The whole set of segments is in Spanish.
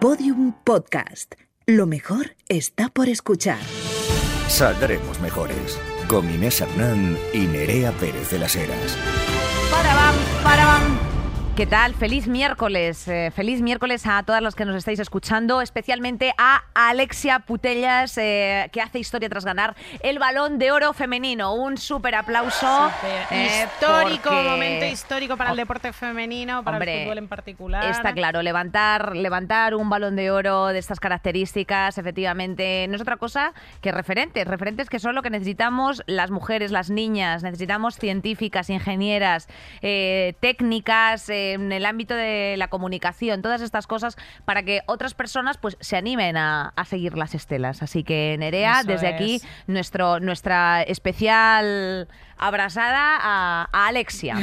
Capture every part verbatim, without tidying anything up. Podium Podcast. Lo mejor está por escuchar. Saldremos mejores. Con Inés Hernán y Nerea Pérez de las Heras. Para bam, para bam. ¿Qué tal? Feliz miércoles. Eh, feliz miércoles a todas las que nos estáis escuchando, especialmente a Alexia Putellas, eh, que hace historia tras ganar el Balón de Oro femenino. Un súper aplauso. Eh, histórico, porque... momento histórico para el deporte femenino, para Hombre, el fútbol en particular. Está claro, levantar, levantar un Balón de Oro de estas características, efectivamente, no es otra cosa que referentes. Referentes que son lo que necesitamos las mujeres, las niñas. Necesitamos científicas, ingenieras, eh, técnicas... Eh, en el ámbito de la comunicación, todas estas cosas, para que otras personas pues se animen a, a seguir las estelas. Así que, Nerea, eso desde es. Aquí nuestro, nuestra especial abrazada a, a Alexia.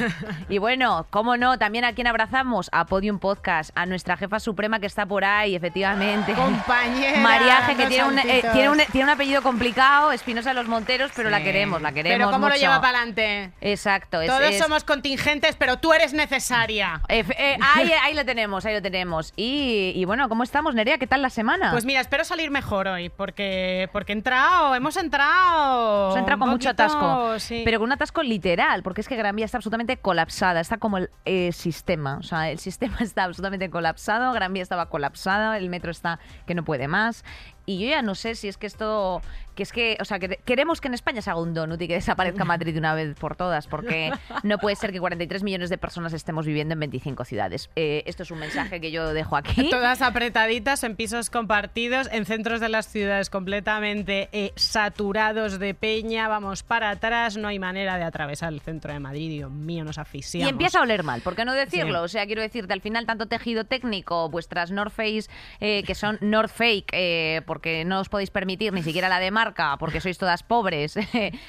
Y bueno, cómo no, también a quien abrazamos, a Podium Podcast, a nuestra jefa suprema que está por ahí, efectivamente. Compañera. Mariaje, que tiene un, eh, tiene, un, tiene un apellido complicado, Espinosa de los Monteros, pero sí. la queremos, la queremos Pero cómo mucho. Lo lleva para adelante. Exacto. Es, Todos es... somos contingentes, pero tú eres necesaria. Eh, eh, ahí, ahí lo tenemos, ahí lo tenemos. Y, y bueno, ¿cómo estamos, Nerea? ¿Qué tal la semana? Pues mira, espero salir mejor hoy, porque, porque he entrado, hemos entrado. Hemos entrado con poquito, mucho atasco, sí. Pero con un atasco literal, porque es que Gran Vía está absolutamente colapsada, está como el eh, sistema, o sea, el sistema está absolutamente colapsado, Gran Vía estaba colapsada, el metro está que no puede más. Y yo ya no sé si es que esto... que es que, o sea, que queremos que en España se haga un donut y que desaparezca Madrid de una vez por todas, porque no puede ser que cuarenta y tres millones de personas estemos viviendo en veinticinco ciudades. Eh, esto es un mensaje que yo dejo aquí. Todas apretaditas, en pisos compartidos, en centros de las ciudades completamente eh, saturados de peña, vamos para atrás, no hay manera de atravesar el centro de Madrid, Dios mío, nos asfixiamos. Y empieza a oler mal, ¿por qué no decirlo? Sí. O sea, quiero decirte, al final, tanto tejido técnico, vuestras North Face, eh, que son North Fake, eh, por porque no os podéis permitir ni siquiera la de marca, porque sois todas pobres,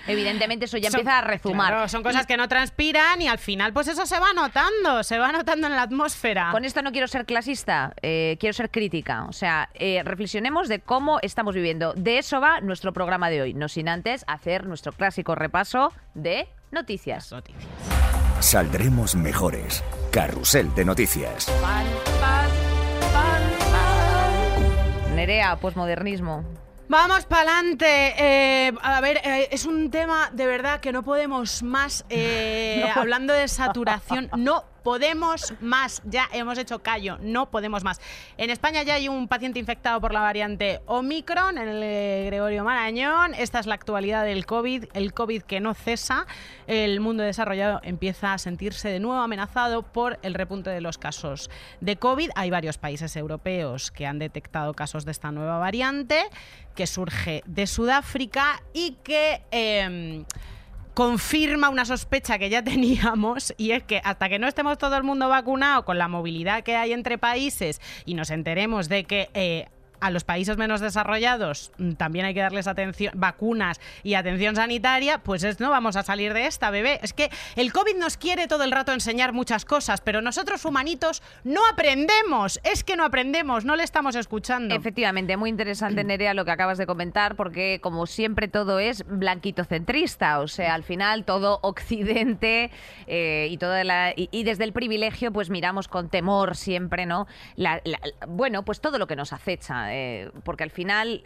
evidentemente eso ya son, empieza a rezumar. Claro, son cosas que no transpiran y al final pues eso se va notando, se va notando en la atmósfera. Con esto no quiero ser clasista, eh, quiero ser crítica, o sea, eh, reflexionemos de cómo estamos viviendo. De eso va nuestro programa de hoy, no sin antes hacer nuestro clásico repaso de noticias. noticias. Saldremos mejores. Carrusel de noticias. Pan, pan, pan. Nerea, posmodernismo. Vamos pa'lante. Eh, a ver, eh, es un tema de verdad que no podemos más. Eh, no. Hablando de saturación, no podemos más. Ya hemos hecho callo, no podemos más. En España ya hay un paciente infectado por la variante Omicron, el eh, Gregorio Marañón. Esta es la actualidad del COVID, el COVID que no cesa. El mundo desarrollado empieza a sentirse de nuevo amenazado por el repunte de los casos de COVID. Hay varios países europeos que han detectado casos de esta nueva variante, que surge de Sudáfrica y que... Eh, confirma una sospecha que ya teníamos, y es que hasta que no estemos todo el mundo vacunado, con la movilidad que hay entre países y nos enteremos de que eh, a los países menos desarrollados también hay que darles atención, vacunas y atención sanitaria, pues es, no vamos a salir de esta, bebé. Es que el COVID nos quiere todo el rato enseñar muchas cosas, pero nosotros humanitos no aprendemos, es que no aprendemos, no le estamos escuchando. Efectivamente, muy interesante, Nerea, lo que acabas de comentar, porque como siempre todo es blanquito centrista, o sea, al final todo Occidente eh, y, toda la, y, y desde el privilegio pues miramos con temor siempre, ¿no? La, la, bueno, pues todo lo que nos acecha. Eh, porque al final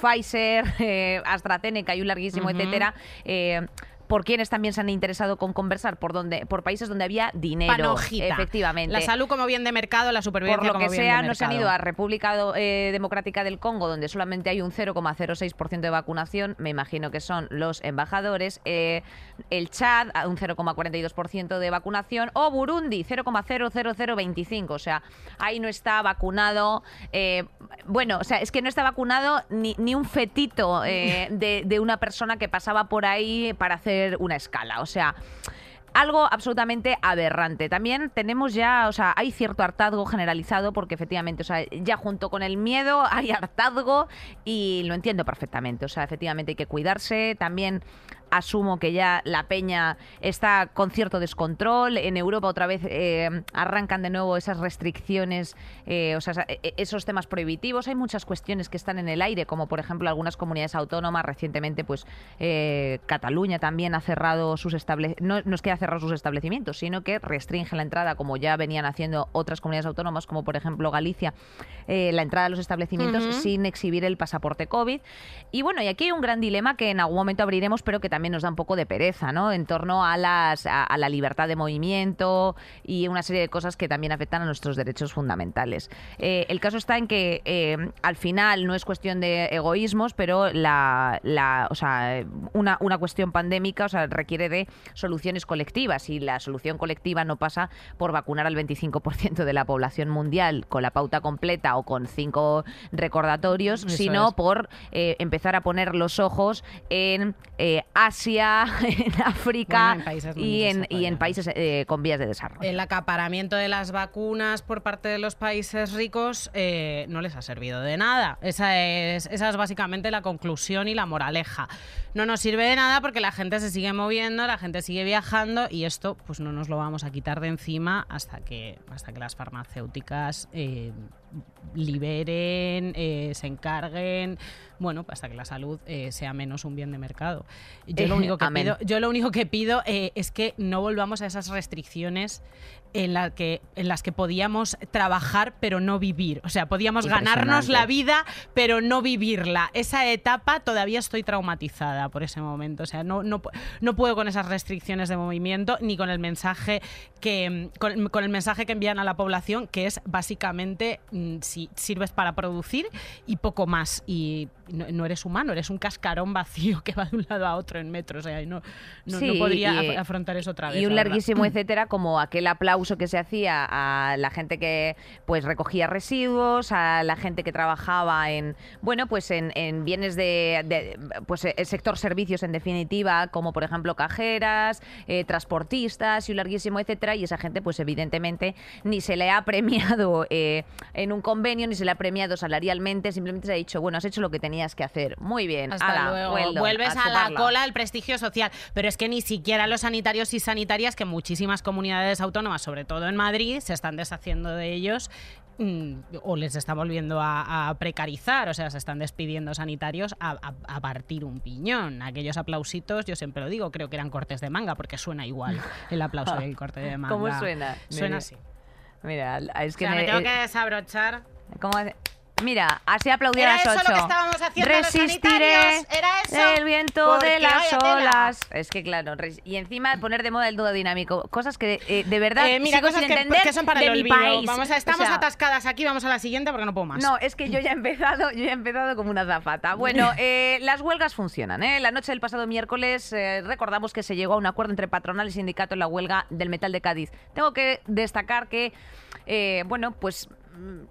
Pfizer, eh, AstraZeneca y un larguísimo uh-huh. etcétera, eh, por quienes también se han interesado con conversar, por donde, por países donde había dinero. Panojita. Efectivamente. La salud como bien de mercado, la supervivencia como bien de mercado. Por lo que sea, nos han ido a República eh, Democrática del Congo, donde solamente hay un cero coma cero seis por ciento de vacunación, me imagino que son los embajadores, eh, el Chad, un cero coma cuarenta y dos por ciento de vacunación, o Burundi, cero coma cero cero cero veinticinco, o sea, ahí no está vacunado, eh, bueno, o sea, es que no está vacunado ni, ni un fetito eh, de, de una persona que pasaba por ahí para hacer una escala, o sea, algo absolutamente aberrante. También tenemos ya, o sea, hay cierto hartazgo generalizado porque efectivamente, o sea, ya junto con el miedo hay hartazgo y lo entiendo perfectamente, o sea, efectivamente hay que cuidarse, también asumo que ya la peña está con cierto descontrol. En Europa otra vez eh, arrancan de nuevo esas restricciones, eh, o sea, esos temas prohibitivos. Hay muchas cuestiones que están en el aire, como por ejemplo algunas comunidades autónomas. Recientemente, pues eh, Cataluña también ha cerrado sus establecimientos. No, no es que haya cerrado sus establecimientos, sino que restringe la entrada, como ya venían haciendo otras comunidades autónomas, como por ejemplo Galicia, eh, la entrada a los establecimientos uh-huh. sin exhibir el pasaporte COVID. Y bueno, y aquí hay un gran dilema que en algún momento abriremos, pero que también nos da un poco de pereza, ¿no? En torno a las a, a la libertad de movimiento y una serie de cosas que también afectan a nuestros derechos fundamentales. Eh, el caso está en que eh, al final no es cuestión de egoísmos, pero la, la o sea, una, una cuestión pandémica, o sea, requiere de soluciones colectivas, y la solución colectiva no pasa por vacunar al veinticinco por ciento de la población mundial con la pauta completa o con cinco recordatorios, Eso sino es. por eh, empezar a poner los ojos en eh, Asia, en África bueno, en y, en, y en países eh, con vías de desarrollo. El acaparamiento de las vacunas por parte de los países ricos eh, no les ha servido de nada. Esa es, esa es básicamente la conclusión y la moraleja. No nos sirve de nada porque la gente se sigue moviendo, la gente sigue viajando, y esto pues no nos lo vamos a quitar de encima hasta que, hasta que las farmacéuticas eh, liberen, eh, se encarguen, bueno, hasta que la salud eh, sea menos un bien de mercado. Yo lo único que Amén. pido, yo lo único que pido eh, es que no volvamos a esas restricciones en, la que, en las que podíamos trabajar pero no vivir. O sea, podíamos ganarnos la vida pero no vivirla. Esa etapa todavía estoy traumatizada por ese momento. O sea, no, no, no puedo con esas restricciones de movimiento ni con el mensaje que, con, con el mensaje que envían a la población, que es básicamente si sirves para producir y poco más, y no, no eres humano, eres un cascarón vacío que va de un lado a otro en metro. O sea, no, no, sí, no podría y, afrontar eso otra vez. Y un larguísimo etcétera, como aquel aplauso que se hacía a la gente que pues recogía residuos, a la gente que trabajaba en bueno pues en, en bienes de, de pues el sector servicios en definitiva, como por ejemplo cajeras, eh, transportistas y un larguísimo etcétera, y esa gente pues evidentemente ni se le ha premiado eh, en un convenio, ni se le ha premiado salarialmente, simplemente se ha dicho, bueno, has hecho lo que tenías que hacer. Muy bien. Hasta ala, luego. Well done, Vuelves a, a la cola del prestigio social. Pero es que ni siquiera los sanitarios y sanitarias, que muchísimas comunidades autónomas, sobre todo en Madrid, se están deshaciendo de ellos mmm, o les están volviendo a, a precarizar. O sea, se están despidiendo sanitarios a, a, a partir un piñón. Aquellos aplausitos, yo siempre lo digo, creo que eran cortes de manga, porque suena igual el aplauso del corte de manga. ¿Cómo suena? Suena así. Mira, es que o sea, me, me tengo eh, que desabrochar. ¿Cómo hace? Mira, así aplaudí a las ocho. Era eso lo que estábamos haciendo los sanitarios. Era eso. El viento de las olas. Es que claro, y encima poner de moda el dúo dinámico, cosas que eh, de verdad eh, mira, sigo cosas sin que, entender que son para de el mi país. Vamos a, estamos o sea, atascadas aquí, vamos a la siguiente porque no puedo más. No, es que yo ya he empezado, yo ya he empezado como una azafata. Bueno, eh, las huelgas funcionan, ¿eh? La noche del pasado miércoles eh, recordamos que se llegó a un acuerdo entre patronal y sindicato en la huelga del metal de Cádiz. Tengo que destacar que eh, bueno, pues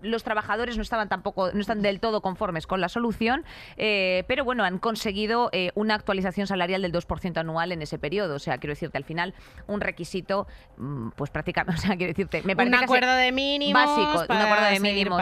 los trabajadores no estaban tampoco, no están del todo conformes con la solución, eh, pero bueno, han conseguido eh, una actualización salarial del dos por ciento anual en ese periodo. O sea, quiero decirte, al final, un requisito, pues prácticamente, o sea, quiero decirte, me parece un acuerdo de mínimos básico, un acuerdo de mínimos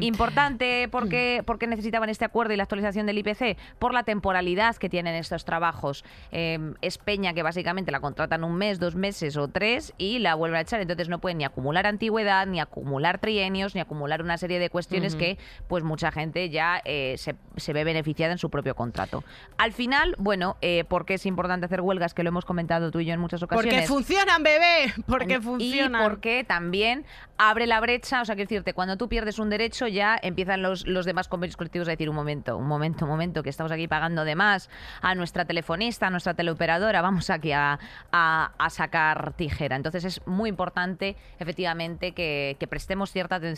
importante, porque, porque necesitaban este acuerdo y la actualización del I P C por la temporalidad que tienen estos trabajos. Eh, es peña que básicamente la contratan un mes, dos meses o tres y la vuelven a echar, entonces no pueden ni acumular antigüedad, ni acumular trienios, ni acumular una serie de cuestiones uh-huh. que pues mucha gente ya eh, se, se ve beneficiada en su propio contrato. Al final, bueno, eh, porque es importante hacer huelgas, que lo hemos comentado tú y yo en muchas ocasiones. Porque funcionan, bebé, porque funcionan. Y porque también abre la brecha, o sea, quiero decirte, cuando tú pierdes un derecho ya empiezan los, los demás convenios colectivos a decir un momento, un momento, un momento, que estamos aquí pagando de más a nuestra telefonista, a nuestra teleoperadora, vamos aquí a, a, a sacar tijera. Entonces es muy importante, efectivamente, que, que prestemos cierta atención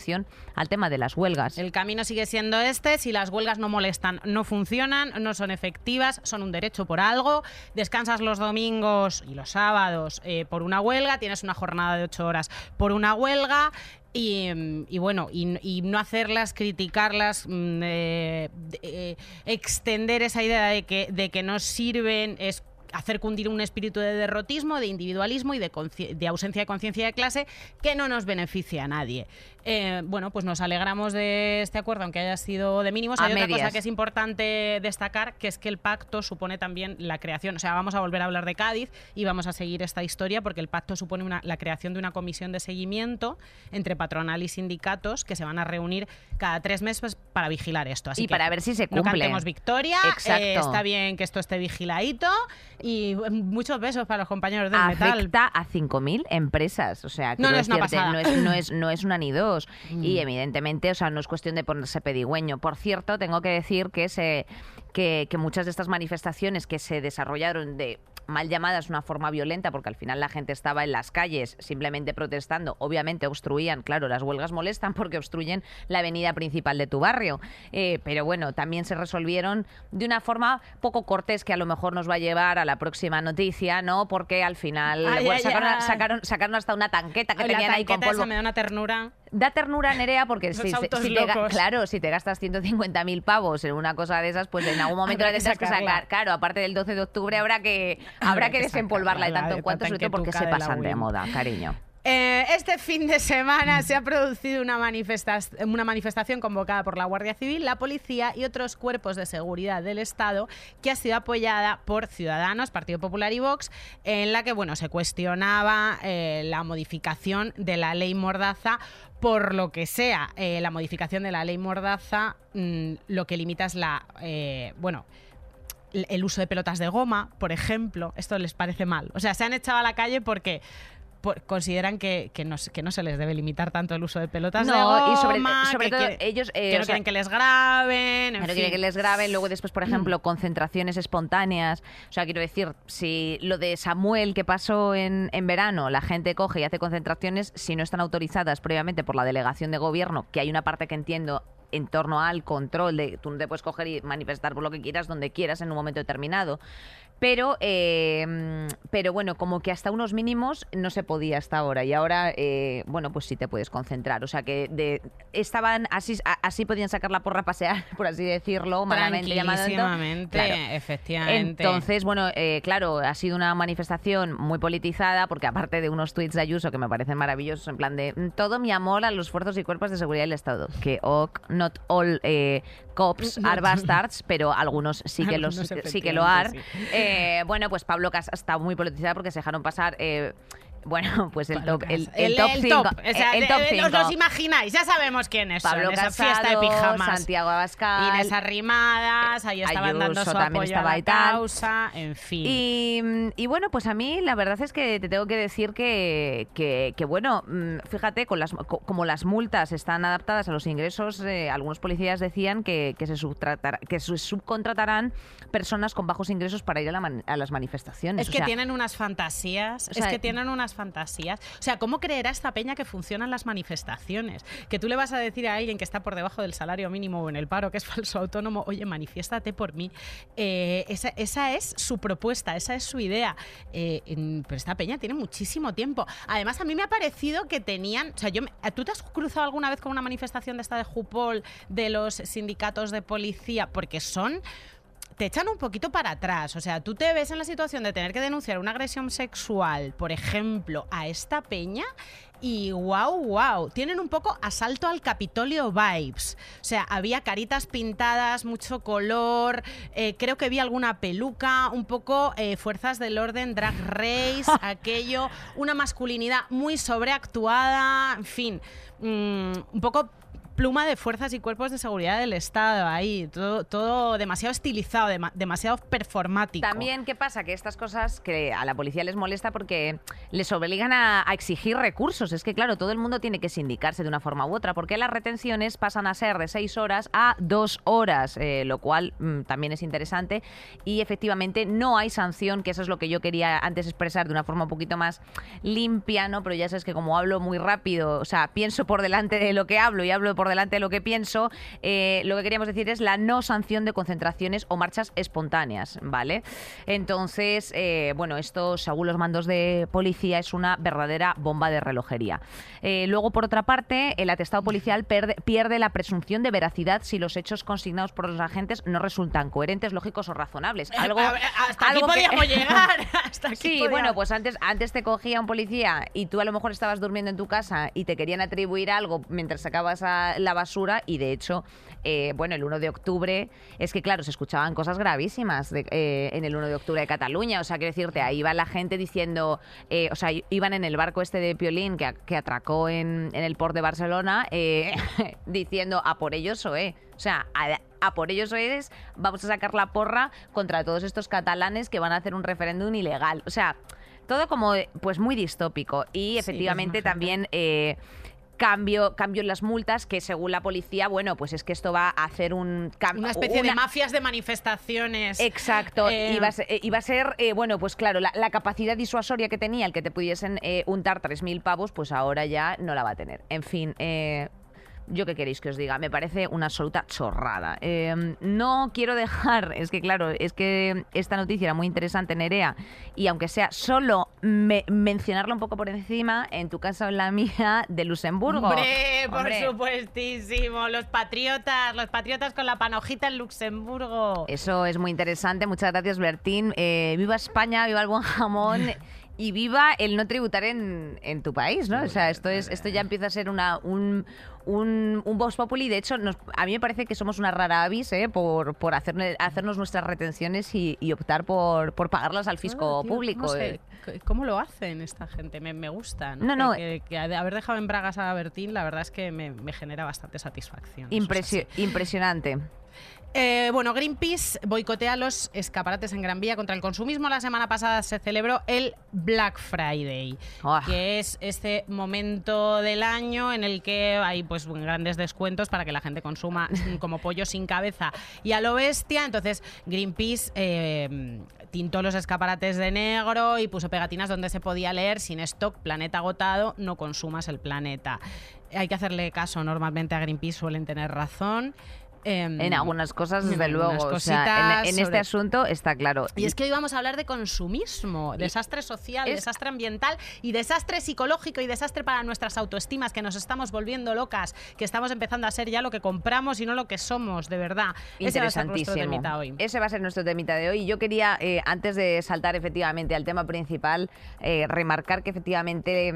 al tema de las huelgas. El camino sigue siendo este: si las huelgas no molestan, no funcionan, no son efectivas, son un derecho por algo, descansas los domingos y los sábados eh, por una huelga, tienes una jornada de ocho horas por una huelga. Y, y bueno, y, y no hacerlas, criticarlas, eh, eh, extender esa idea de que, de que no sirven, es hacer cundir un espíritu de derrotismo, de individualismo y de, de ausencia de conciencia de clase que no nos beneficia a nadie. Eh, bueno, pues nos alegramos de este acuerdo, aunque haya sido de mínimos. Hay otra cosa que es importante destacar, que es que el pacto supone también la creación, o sea, vamos a volver a hablar de Cádiz y vamos a seguir esta historia, porque el pacto supone una, la creación de una comisión de seguimiento entre patronal y sindicatos que se van a reunir cada tres meses para vigilar esto. Así y que para ver si se cumple. No cantemos victoria, eh, está bien que esto esté vigiladito y muchos besos para los compañeros del Afecta metal. Afecta a cinco mil empresas, o sea, que no, no, no, es cierto, no, es, no, es, no es una ni dos. Mm. Y evidentemente, o sea, no es cuestión de ponerse pedigüeño. Por cierto, tengo que decir que, se, que, que muchas de estas manifestaciones que se desarrollaron de... mal llamadas una forma violenta, porque al final la gente estaba en las calles simplemente protestando, obviamente obstruían, claro, las huelgas molestan porque obstruyen la avenida principal de tu barrio, eh, pero bueno, también se resolvieron de una forma poco cortés, que a lo mejor nos va a llevar a la próxima noticia, ¿no? Porque al final ay, bueno, ay, sacaron, ay. Sacaron, sacaron hasta una tanqueta que ay, tenían la tanqueta ahí con polvo. Esa me da una ternura. Da ternura, Nerea, porque si, si te, claro, si te gastas ciento cincuenta mil pavos en una cosa de esas, pues en algún momento la tendrás que sacar. Claro, aparte del doce de octubre habrá que habrá, habrá que, que desempolvarla de tanto en cuanto, sobre todo porque se pasan de moda, cariño. Eh, este fin de semana se ha producido una, manifesta una manifestación convocada por la Guardia Civil, la Policía y otros cuerpos de seguridad del Estado, que ha sido apoyada por Ciudadanos, Partido Popular y Vox, en la que bueno, se cuestionaba eh, la modificación de la ley Mordaza. Por lo que sea, eh, la modificación de la ley Mordaza, mmm, lo que limita es la... Eh, bueno, el uso de pelotas de goma, por ejemplo. Esto les parece mal. O sea, se han echado a la calle porque... consideran que, que, no, que no se les debe limitar tanto el uso de pelotas no, de goma, y sobre, sobre que, todo que, ellos, eh, que no o sea, quieren que les graben, en fin. Quieren que les graben, luego después, por ejemplo, concentraciones espontáneas, o sea, quiero decir, si lo de Samuel que pasó en, en verano, la gente coge y hace concentraciones, si no están autorizadas previamente por la delegación de gobierno, que hay una parte que entiendo en torno al control, de tú no te puedes coger y manifestar por lo que quieras, donde quieras, en un momento determinado. Pero, eh, pero bueno, como que hasta unos mínimos no se podía hasta ahora. Y ahora, eh, bueno, pues sí te puedes concentrar. O sea que de, estaban así, a, así podían sacar la porra a pasear, por así decirlo, malamente llamando. Claro. Efectivamente. Entonces, bueno, eh, claro, ha sido una manifestación muy politizada, porque aparte de unos tuits de Ayuso que me parecen maravillosos, en plan de todo mi amor a los fuerzos y cuerpos de seguridad del Estado. Que ok, not all eh, cops are bastards, pero algunos sí que, los, sí que lo are. Sí. Eh, Eh, bueno, pues Pablo Casas está muy politizada porque se dejaron pasar... Eh... Bueno, pues el top el, el top cinco. O sea, os los imagináis, ya sabemos quiénes son. Pablo Casado, esa fiesta de pijamas. Santiago Abascal. Inés Arrimadas, ahí estaban Ayuso, dando su apoyo a la causa, en fin. Y, y bueno, pues a mí la verdad es que te tengo que decir que, que, que bueno, fíjate, con las, como las multas están adaptadas a los ingresos, eh, algunos policías decían que, que, se que se subcontratarán personas con bajos ingresos para ir a, la, a las manifestaciones. Es que o sea, tienen unas fantasías, o sea, es que tienen unas fantasías. O sea, ¿cómo creerá esta peña que funcionan las manifestaciones? Que tú le vas a decir a alguien que está por debajo del salario mínimo o en el paro, que es falso autónomo, oye, manifiéstate por mí. Eh, esa, esa es su propuesta, esa es su idea. Eh, pero esta peña tiene muchísimo tiempo. Además, a mí me ha parecido que tenían... O sea, yo me, ¿tú te has cruzado alguna vez con una manifestación de esta de Jupol, de los sindicatos de policía? Porque son... te echan un poquito para atrás, o sea, tú te ves en la situación de tener que denunciar una agresión sexual, por ejemplo, a esta peña y wow, wow, tienen un poco asalto al Capitolio vibes, o sea, había caritas pintadas, mucho color, eh, creo que vi alguna peluca, un poco eh, fuerzas del orden, drag race, aquello, una masculinidad muy sobreactuada, en fin, mmm, un poco... pluma de fuerzas y cuerpos de seguridad del Estado ahí, todo, todo demasiado estilizado, de, demasiado performático. También, ¿qué pasa? Que estas cosas que a la policía les molesta porque les obligan a, a exigir recursos. Es que, claro, todo el mundo tiene que sindicarse de una forma u otra, porque las retenciones pasan a ser de seis horas a dos horas, eh, lo cual mmm, también es interesante. Y, efectivamente, no hay sanción, que eso es lo que yo quería antes expresar de una forma un poquito más limpia, ¿no? Pero ya sabes que como hablo muy rápido, o sea, pienso por delante de lo que hablo y hablo por por delante de lo que pienso, eh, lo que queríamos decir es la no sanción de concentraciones o marchas espontáneas, ¿vale? Entonces, eh, bueno, esto, según los mandos de policía, es una verdadera bomba de relojería. Eh, luego, por otra parte, el atestado policial perde, pierde la presunción de veracidad si los hechos consignados por los agentes no resultan coherentes, lógicos o razonables. Algo, eh, a, hasta algo aquí podíamos que... llegar. Hasta aquí sí, podíamos. Bueno, pues antes, antes te cogía un policía y tú a lo mejor estabas durmiendo en tu casa y te querían atribuir algo mientras sacabas a la basura y, de hecho, eh, bueno, el uno de octubre, es que, claro, se escuchaban cosas gravísimas de, eh, en el uno de octubre de Cataluña. O sea, quiero decirte, ahí va la gente diciendo... Eh, o sea, iban en el barco este de Piolín que, que atracó en, en el port de Barcelona eh, diciendo, a por ellos, soe. O sea, a, a por ellos eres, vamos a sacar la porra contra todos estos catalanes que van a hacer un referéndum ilegal. O sea, todo como pues muy distópico. Y efectivamente sí, también... Eh, Cambio, cambio en las multas, que según la policía, bueno, pues es que esto va a hacer un cambio. Una especie una... de mafias de manifestaciones. Exacto. Eh... Iba a ser, iba a ser eh, bueno, pues claro, la, la capacidad disuasoria que tenía el que te pudiesen eh, untar tres mil pavos, pues ahora ya no la va a tener. En fin, eh, yo qué queréis que os diga, me parece una absoluta chorrada. Eh, no quiero dejar, es que claro, es que esta noticia era muy interesante, Nerea, y aunque sea solo me, mencionarla un poco por encima, en tu casa o en la mía, de Luxemburgo. ¡Hombre, ¡Hombre! por supuestísimo! Los patriotas, los patriotas con la panojita en Luxemburgo. Eso es muy interesante, muchas gracias, Bertín. Eh, viva España, viva el buen jamón. Y viva el no tributar en, en tu país, ¿no? O sea, esto es esto ya empieza a ser una un, un, un Vox Populi. De hecho, nos, a mí me parece que somos una rara avis ¿eh? por, por hacer, hacernos nuestras retenciones y, y optar por, por pagarlas al fisco ah, tío, público. ¿Cómo, eh? se, ¿Cómo lo hacen esta gente? Me, me gusta, ¿no? no, no que, que, que haber dejado en bragas a Bertín, la verdad es que me, me genera bastante satisfacción. Impresio, o sea, sí. Impresionante. Eh, bueno, Greenpeace boicotea los escaparates en Gran Vía contra el consumismo. La semana pasada se celebró el Black Friday, oh. que es este momento del año en el que hay pues grandes descuentos para que la gente consuma como pollo sin cabeza y a lo bestia. Entonces Greenpeace eh, tintó los escaparates de negro y puso pegatinas donde se podía leer: sin stock, planeta agotado, no consumas el planeta. Hay que hacerle caso, normalmente a Greenpeace suelen tener razón. En algunas cosas, desde luego. O sea, en, en este sobre... asunto está claro. Y es que hoy vamos a hablar de consumismo, desastre social, es... desastre ambiental y desastre psicológico y desastre para nuestras autoestimas, que nos estamos volviendo locas, que estamos empezando a ser ya lo que compramos y no lo que somos, de verdad. Interesantísimo. Ese va a ser nuestro temita hoy. Ese va a ser nuestro temita de hoy. Yo quería, eh, antes de saltar efectivamente al tema principal, eh, remarcar que efectivamente,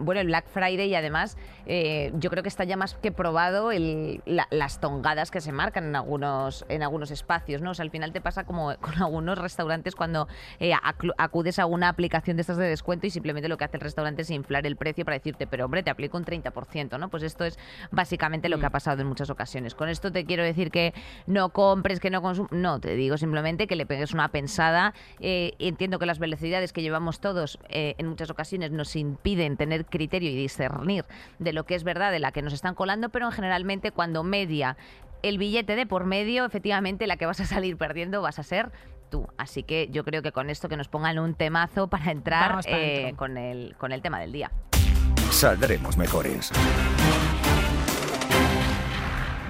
bueno, el Black Friday y además, eh, yo creo que está ya más que probado el, la, las tongadas que se marcan en algunos en algunos espacios, ¿no? O sea, al final te pasa como con algunos restaurantes cuando eh, acudes a una aplicación de estas de descuento y simplemente lo que hace el restaurante es inflar el precio para decirte, pero hombre, te aplico un treinta por ciento, ¿no? Pues esto es básicamente lo que ha pasado en muchas ocasiones. Con esto te quiero decir que no compres, que no consumes, no, te digo simplemente que le pegues una pensada. Eh, entiendo que las velocidades que llevamos todos eh, en muchas ocasiones nos impiden tener criterio y discernir de lo que es verdad, de la que nos están colando, pero generalmente cuando media el billete de por medio, efectivamente, la que vas a salir perdiendo vas a ser tú. Así que yo creo que con esto que nos pongan un temazo para entrar eh, con, el, con el tema del día. Saldremos mejores.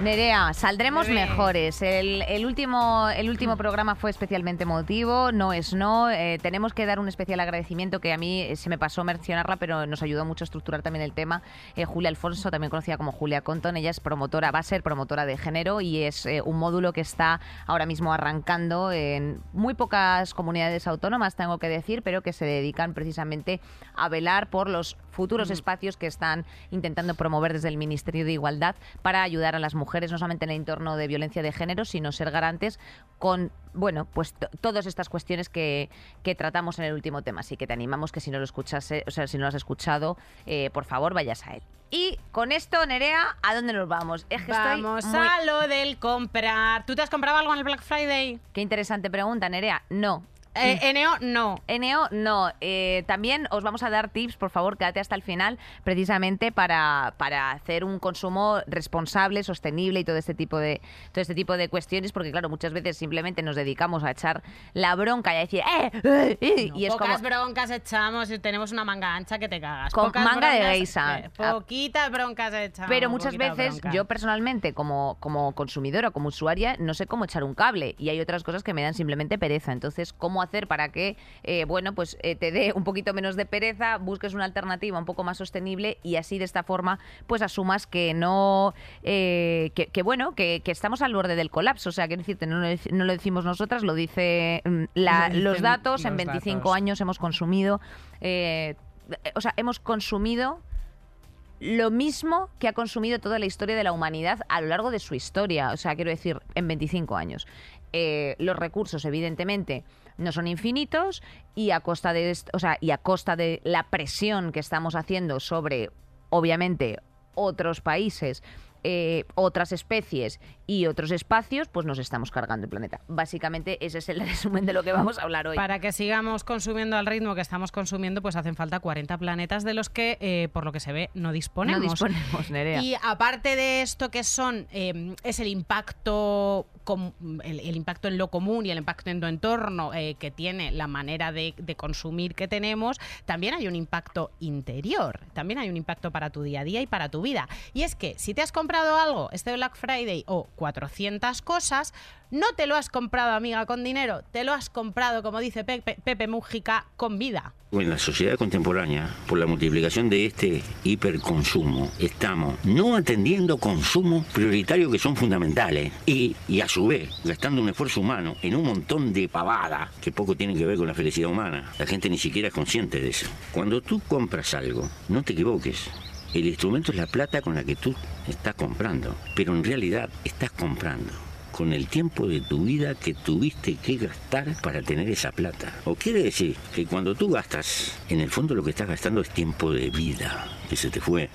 Nerea, saldremos Bebé. mejores. El, el, último, el último programa fue especialmente emotivo, no es no. Eh, tenemos que dar un especial agradecimiento, que a mí se me pasó mencionarla, pero nos ayudó mucho a estructurar también el tema. Eh, Julia Alfonso, también conocida como Julia Conton, ella es promotora, va a ser promotora de género y es eh, un módulo que está ahora mismo arrancando en muy pocas comunidades autónomas, tengo que decir, pero que se dedican precisamente a velar por los futuros espacios que están intentando promover desde el Ministerio de Igualdad para ayudar a las mujeres no solamente en el entorno de violencia de género, sino ser garantes con, bueno, pues t- todas estas cuestiones que, que tratamos en el último tema. Así que te animamos que si no lo escuchase, o sea, si no lo has escuchado, eh, por favor, vayas a él. Y con esto, Nerea, ¿a dónde nos vamos? Es que vamos estoy muy... a lo del comprar. ¿Tú te has comprado algo en el Black Friday? Qué interesante pregunta, Nerea. No. Eh, Eneo, no. Eneo, no. Eh, también os vamos a dar tips, por favor, quédate hasta el final, precisamente para, para hacer un consumo responsable, sostenible y todo este tipo de todo este tipo de cuestiones, porque claro, muchas veces simplemente nos dedicamos a echar la bronca y a decir ¡eh! eh, eh no, y es pocas como, broncas echamos y tenemos una manga ancha que te cagas. Con pocas manga broncas, de geisha. Eh, poquitas broncas echamos. Pero muchas veces, bronca. Yo personalmente, como, como consumidora, como usuaria, no sé cómo echar un cable y hay otras cosas que me dan simplemente pereza. Entonces, ¿cómo hacer para que eh, bueno, pues eh, te dé un poquito menos de pereza, busques una alternativa un poco más sostenible y así de esta forma pues asumas que no eh, que, que bueno, que, que estamos al borde del colapso, o sea, quiero decirte, no, no lo decimos nosotras, lo dice la, lo los datos, los en veinticinco datos. Años hemos consumido eh, o sea, hemos consumido lo mismo que ha consumido toda la historia de la humanidad a lo largo de su historia, o sea, quiero decir, en veinticinco años. Eh, los recursos, evidentemente, no son infinitos y a costa de esto, o sea, y a costa de la presión que estamos haciendo sobre, obviamente, otros países, eh, otras especies y otros espacios, pues nos estamos cargando el planeta. Básicamente, ese es el resumen de lo que vamos a hablar hoy. Para que sigamos consumiendo al ritmo que estamos consumiendo, pues hacen falta cuarenta planetas de los que, eh, por lo que se ve, no disponemos. No disponemos, Nerea. Y aparte de esto, que son eh, es el impacto... El, el impacto en lo común y el impacto en tu entorno eh, que tiene la manera de, de consumir que tenemos, también hay un impacto interior, también hay un impacto para tu día a día y para tu vida. Y es que si te has comprado algo este Black Friday o cuatrocientas cosas, no te lo has comprado, amiga, con dinero, te lo has comprado, como dice Pepe, Pepe Mujica, con vida. En la sociedad contemporánea, por la multiplicación de este hiperconsumo, estamos no atendiendo consumos prioritarios que son fundamentales y, y a su vez gastando un esfuerzo humano en un montón de pavadas que poco tienen que ver con la felicidad humana. La gente ni siquiera es consciente de eso. Cuando tú compras algo, no te equivoques. El instrumento es la plata con la que tú estás comprando, pero en realidad estás comprando con el tiempo de tu vida que tuviste que gastar para tener esa plata. O quiere decir que cuando tú gastas, en el fondo lo que estás gastando es tiempo de vida que se te fue.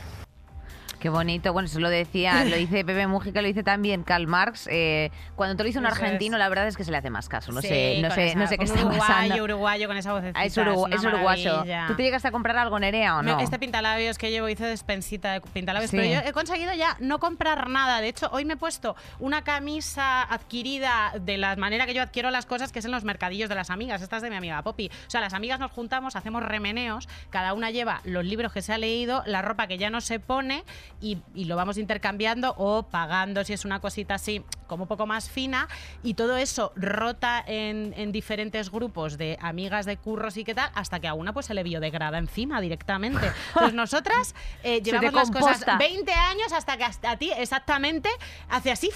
Qué bonito. Bueno, eso lo decía, lo dice Pepe Mujica, lo dice también Karl Marx. Eh, cuando te lo dice un argentino, la verdad es que se le hace más caso. No sí, sé, no sé, esa, no sé qué está uruguayo, pasando. Uruguayo con esa vocecita. Ah, es, urugu es, es uruguayo. ¿Tú te llegaste a comprar algo, Nerea, o no? Este pintalabios que llevo hice despensita de pintalabios, sí. Pero yo he conseguido ya no comprar nada. De hecho, hoy me he puesto una camisa adquirida de la manera que yo adquiero las cosas, que es en los mercadillos de las amigas. Esta es de mi amiga Poppy. O sea, las amigas nos juntamos, hacemos remeneos, cada una lleva los libros que se ha leído, la ropa que ya no se pone. Y, y lo vamos intercambiando o pagando si es una cosita así como un poco más fina, y todo eso rota en, en diferentes grupos de amigas de curros y qué tal, hasta que a una pues se le biodegrada encima directamente. Entonces nosotras eh, llevamos las cosas veinte años hasta que hasta a ti exactamente hace así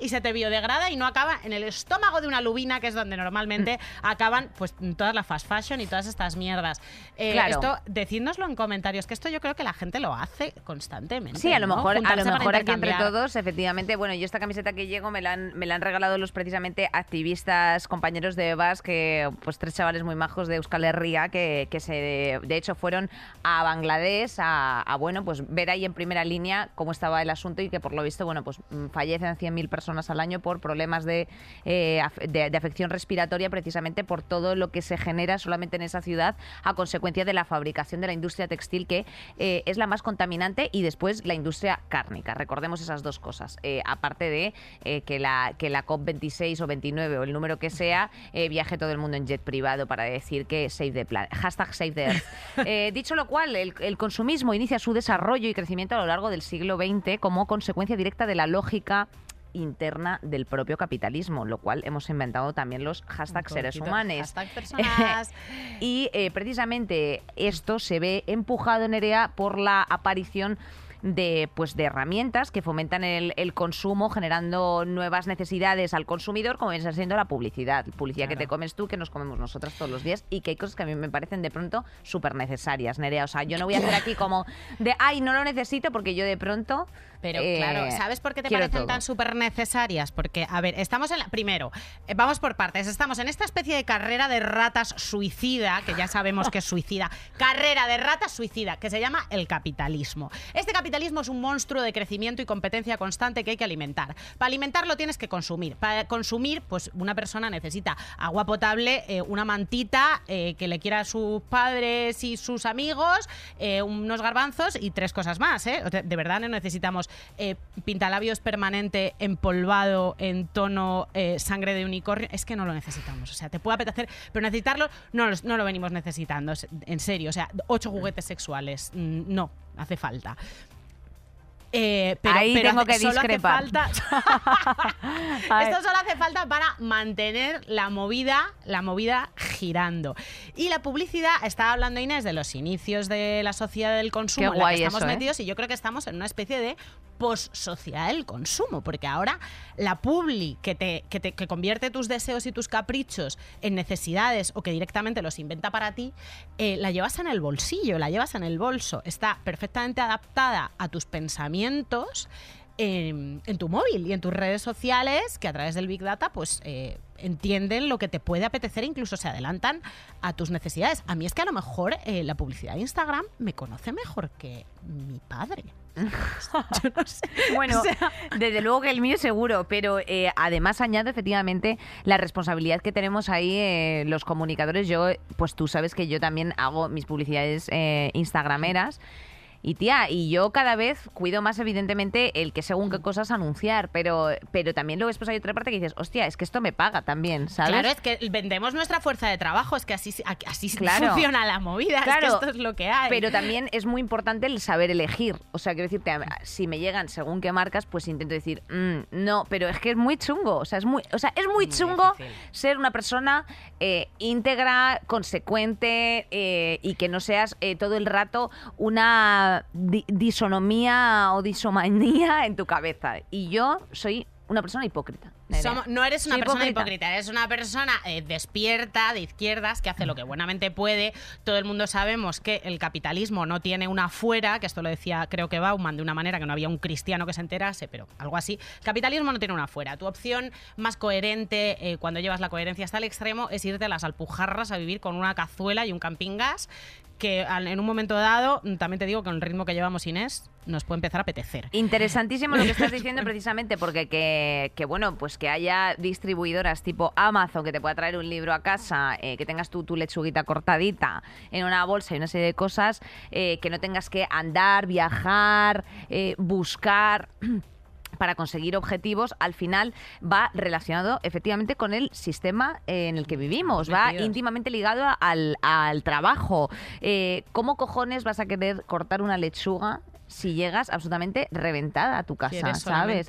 y se te biodegrada y no acaba en el estómago de una lubina, que es donde normalmente mm. acaban pues todas las fast fashion y todas estas mierdas. Eh, claro. Esto, decídnoslo en comentarios, que esto yo creo que la gente lo hace constantemente. Sí, a lo ¿no? mejor, a lo mejor aquí entre todos, efectivamente. Bueno, yo esta camiseta que llego me la han, me la han regalado los precisamente activistas, compañeros de Evas, que pues tres chavales muy majos de Euskal Herria que, que se de hecho fueron a Bangladesh a, a bueno, pues ver ahí en primera línea cómo estaba el asunto, y que por lo visto, bueno, pues fallecen cien mil personas al año por problemas de, eh, de, de afección respiratoria, precisamente por todo lo que se genera solamente en esa ciudad a consecuencia de la fabricación de la industria textil, que eh, es la más contaminante, y después la industria cárnica. Recordemos esas dos cosas. Eh, aparte de eh, que la que la COP veintiséis o veintinueve o el número que sea, eh, viaje todo el mundo en jet privado para decir que save the planet. Hashtag save the earth. Eh, dicho lo cual, el, el consumismo inicia su desarrollo y crecimiento a lo largo del siglo veinte como consecuencia directa de la lógica interna del propio capitalismo, lo cual hemos inventado también los hashtags seres humanos. Y eh, precisamente esto se ve empujado, en Nerea, por la aparición de, pues, de herramientas que fomentan el, el consumo, generando nuevas necesidades al consumidor, como viene siendo la publicidad. Publicidad claro. que te comes tú, que nos comemos nosotras todos los días, y que hay cosas que a mí me parecen de pronto súper necesarias, Nerea. O sea, yo no voy a hacer aquí como de, ay, no lo necesito, porque yo de pronto... Pero eh, claro, ¿sabes por qué te parecen todo. tan súper necesarias? Porque, a ver, estamos en la... Primero, eh, vamos por partes. Estamos en esta especie de carrera de ratas suicida, que ya sabemos que es suicida, carrera de ratas suicida, que se llama el capitalismo. Este capitalismo capitalismo es un monstruo de crecimiento y competencia constante que hay que alimentar. Para alimentarlo tienes que consumir. Para consumir, pues una persona necesita agua potable, eh, una mantita eh, que le quiera a sus padres y sus amigos, eh, unos garbanzos y tres cosas más, ¿eh? De verdad no necesitamos eh, pintalabios permanente empolvado en tono eh, sangre de unicornio. Es que no lo necesitamos. O sea, te puede apetecer, pero necesitarlo no, no lo venimos necesitando. En serio, o sea, ocho juguetes sexuales. No, hace falta. Eh, pero, Ahí pero tengo hace, que discrepar. Solo hace falta, esto solo hace falta para mantener la movida, la movida girando. Y la publicidad, estaba hablando Inés de los inicios de la sociedad del consumo en la que estamos eso, metidos, ¿eh? Y yo creo que estamos en una especie de post-sociedad del consumo, porque ahora la publi que te, que te que convierte tus deseos y tus caprichos en necesidades o que directamente los inventa para ti, eh, la llevas en el bolsillo, la llevas en el bolso. Está perfectamente adaptada a tus pensamientos en, en tu móvil y en tus redes sociales, que a través del Big Data pues eh, entienden lo que te puede apetecer e incluso se adelantan a tus necesidades. A mí es que a lo mejor eh, la publicidad de Instagram me conoce mejor que mi padre. Yo no sé. Bueno, o sea, desde luego que el mío seguro, pero eh, además añado efectivamente la responsabilidad que tenemos ahí eh, los comunicadores. Yo, pues tú sabes que yo también hago mis publicidades eh, instagrameras. Y tía, y yo cada vez cuido más evidentemente el que según qué cosas anunciar, pero, pero también luego después hay otra parte que dices, hostia, es que esto me paga también, ¿sabes? Claro, es que vendemos nuestra fuerza de trabajo, es que así, así claro. funciona la movida, claro, es que esto es lo que hay. Pero también es muy importante el saber elegir, o sea, quiero decirte, si me llegan según qué marcas, pues intento decir, mm, no, pero es que es muy chungo, o sea, es muy, o sea, es muy, muy chungo difícil. Ser una persona eh, íntegra, consecuente eh, y que no seas eh, todo el rato una... Di disonomía o disomanía en tu cabeza. Y yo soy una persona hipócrita. Somo, no eres una Soy persona hipócrita. hipócrita, eres una persona eh, despierta, de izquierdas, que hace lo que buenamente puede. Todo el mundo sabemos que el capitalismo no tiene una fuera, que esto lo decía creo que Bauman de una manera que no había un cristiano que se enterase, pero algo así. El capitalismo no tiene una fuera. Tu opción más coherente, eh, cuando llevas la coherencia hasta el extremo, es irte a las Alpujarras a vivir con una cazuela y un camping gas, que en un momento dado, también te digo que con el ritmo que llevamos, Inés, nos puede empezar a apetecer. Interesantísimo lo que estás diciendo precisamente, porque que, que bueno, pues que haya distribuidoras tipo Amazon que te pueda traer un libro a casa, eh, que tengas tú tu lechuguita cortadita en una bolsa y una serie de cosas, eh, que no tengas que andar, viajar, eh, buscar... para conseguir objetivos, al final va relacionado efectivamente con el sistema en el que vivimos, va íntimamente ligado al, al trabajo. Eh, ¿Cómo cojones vas a querer cortar una lechuga si llegas absolutamente reventada a tu casa, sabes?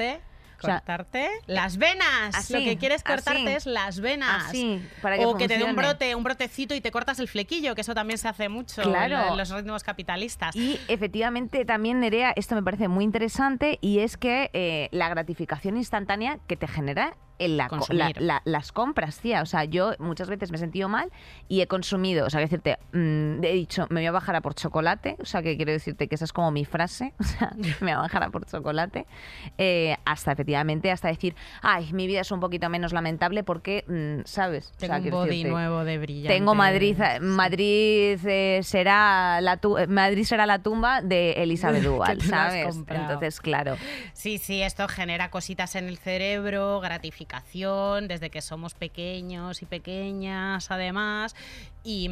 Cortarte o sea, las venas. Así, lo que quieres cortarte así, es las venas. Así, para que o funcione. Que te dé un brote, un brotecito y te cortas el flequillo, que eso también se hace mucho claro. en los ritmos capitalistas. Y efectivamente también, Nerea, esto me parece muy interesante y es que eh, la gratificación instantánea que te genera en la, la, la, las compras, tía. O sea, yo muchas veces me he sentido mal y he consumido, o sea, quiero decirte, mm, he dicho, me voy a bajar a por chocolate, o sea, que quiero decirte que esa es como mi frase, o sea, me voy a bajar a por chocolate, eh, hasta efectivamente, hasta decir, ay, mi vida es un poquito menos lamentable porque, mm, ¿sabes? Tengo o sea, un body decirte, nuevo de brillante. Tengo Madrid, Madrid, eh, será, la tu Madrid será la tumba de Elizabeth Duval, ¿sabes? Entonces, claro. Sí, sí, esto genera cositas en el cerebro, gratificación desde que somos pequeños y pequeñas, además. Y,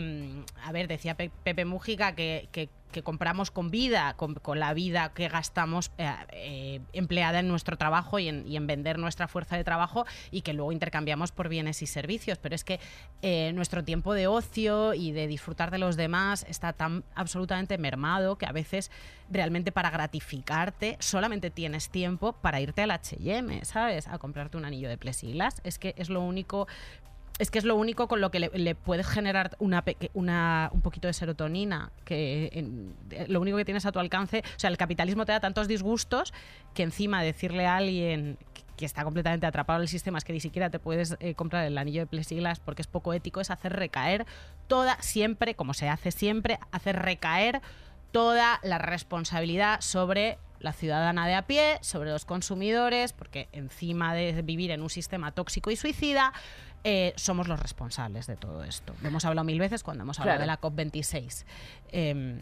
a ver, decía Pepe Mujica que, que, que compramos con vida, con, con la vida que gastamos eh, eh, empleada en nuestro trabajo y en, y en vender nuestra fuerza de trabajo y que luego intercambiamos por bienes y servicios. Pero es que eh, nuestro tiempo de ocio y de disfrutar de los demás está tan absolutamente mermado que a veces realmente para gratificarte solamente tienes tiempo para irte al hache y eme, ¿sabes? A comprarte un anillo de plesiglas. Es que es lo único... Es que es lo único con lo que le, le puedes generar una, una, un poquito de serotonina, que en, lo único que tienes a tu alcance. O sea, el capitalismo te da tantos disgustos que encima decirle a alguien que, que está completamente atrapado en el sistema es que ni siquiera te puedes eh, comprar el anillo de plesiglas porque es poco ético, es hacer recaer toda, siempre, como se hace siempre, hacer recaer toda la responsabilidad sobre... la ciudadana de a pie, sobre los consumidores, porque encima de vivir en un sistema tóxico y suicida, eh, somos los responsables de todo esto. Lo hemos hablado mil veces cuando hemos hablado claro. de la cop veintiséis. Eh,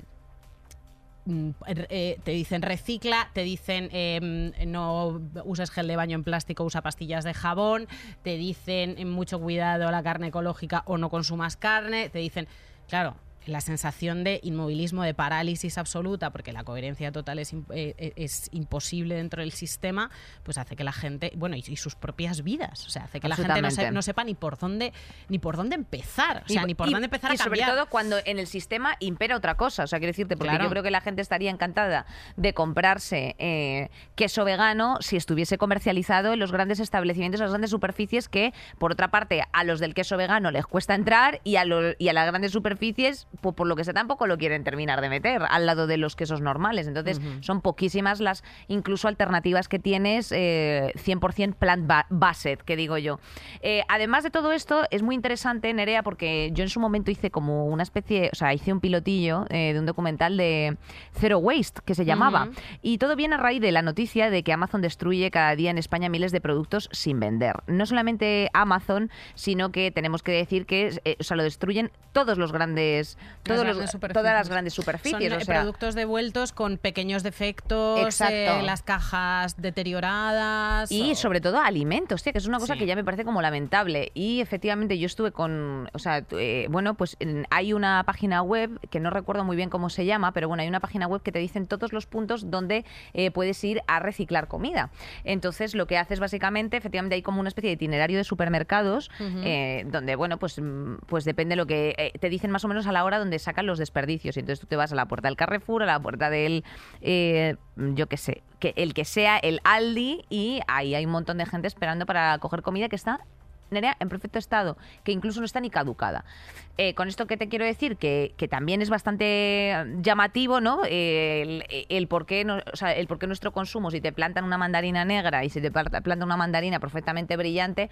eh, te dicen recicla, te dicen eh, no uses gel de baño en plástico, usa pastillas de jabón, te dicen mucho cuidado a la carne ecológica o no consumas carne, te dicen, claro, la sensación de inmovilismo, de parálisis absoluta, porque la coherencia total es, eh, es imposible dentro del sistema, pues hace que la gente, bueno, y, y sus propias vidas, o sea, hace que la gente no, se, no sepa ni por dónde ni por dónde empezar, o sea, y, ni por y, dónde empezar y a cambiar. Y sobre todo cuando en el sistema impera otra cosa, o sea, quiero decirte, porque claro, yo creo que la gente estaría encantada de comprarse eh, queso vegano si estuviese comercializado en los grandes establecimientos, en las grandes superficies, que por otra parte a los del queso vegano les cuesta entrar y a, lo, y a las grandes superficies Por, por lo que sea, tampoco lo quieren terminar de meter al lado de los quesos normales. Entonces, uh-huh, son poquísimas las incluso alternativas que tienes eh, cien por ciento plant-based, que digo yo. Eh, además de todo esto, es muy interesante, Nerea, porque yo en su momento hice como una especie, o sea, hice un pilotillo eh, de un documental de Zero Waste, que se llamaba. Uh-huh. Y todo viene a raíz de la noticia de que Amazon destruye cada día en España miles de productos sin vender. No solamente Amazon, sino que tenemos que decir que eh, o sea, lo destruyen todos los grandes... Todos las los, todas las grandes superficies. Son o sea. productos devueltos con pequeños defectos, eh, las cajas deterioradas. Y o... sobre todo alimentos, tía, que es una cosa sí. que ya me parece como lamentable. Y efectivamente yo estuve con... O sea, eh, bueno, pues en, hay una página web, que no recuerdo muy bien cómo se llama, pero bueno, hay una página web que te dicen todos los puntos donde eh, puedes ir a reciclar comida. Entonces lo que haces básicamente, efectivamente hay como una especie de itinerario de supermercados, uh-huh, eh, donde, bueno, pues, pues depende lo que... Eh, te dicen más o menos a la hora donde sacan los desperdicios, y entonces tú te vas a la puerta del Carrefour, a la puerta del eh, yo qué sé, que el que sea el Aldi, y ahí hay un montón de gente esperando para coger comida que está, Nerea, en perfecto estado, que incluso no está ni caducada. Eh, con esto que te quiero decir, que, que también es bastante llamativo, ¿no? Eh, el, el, por qué no, o sea, el por qué nuestro consumo, si te plantan una mandarina negra y si te plantan una mandarina perfectamente brillante,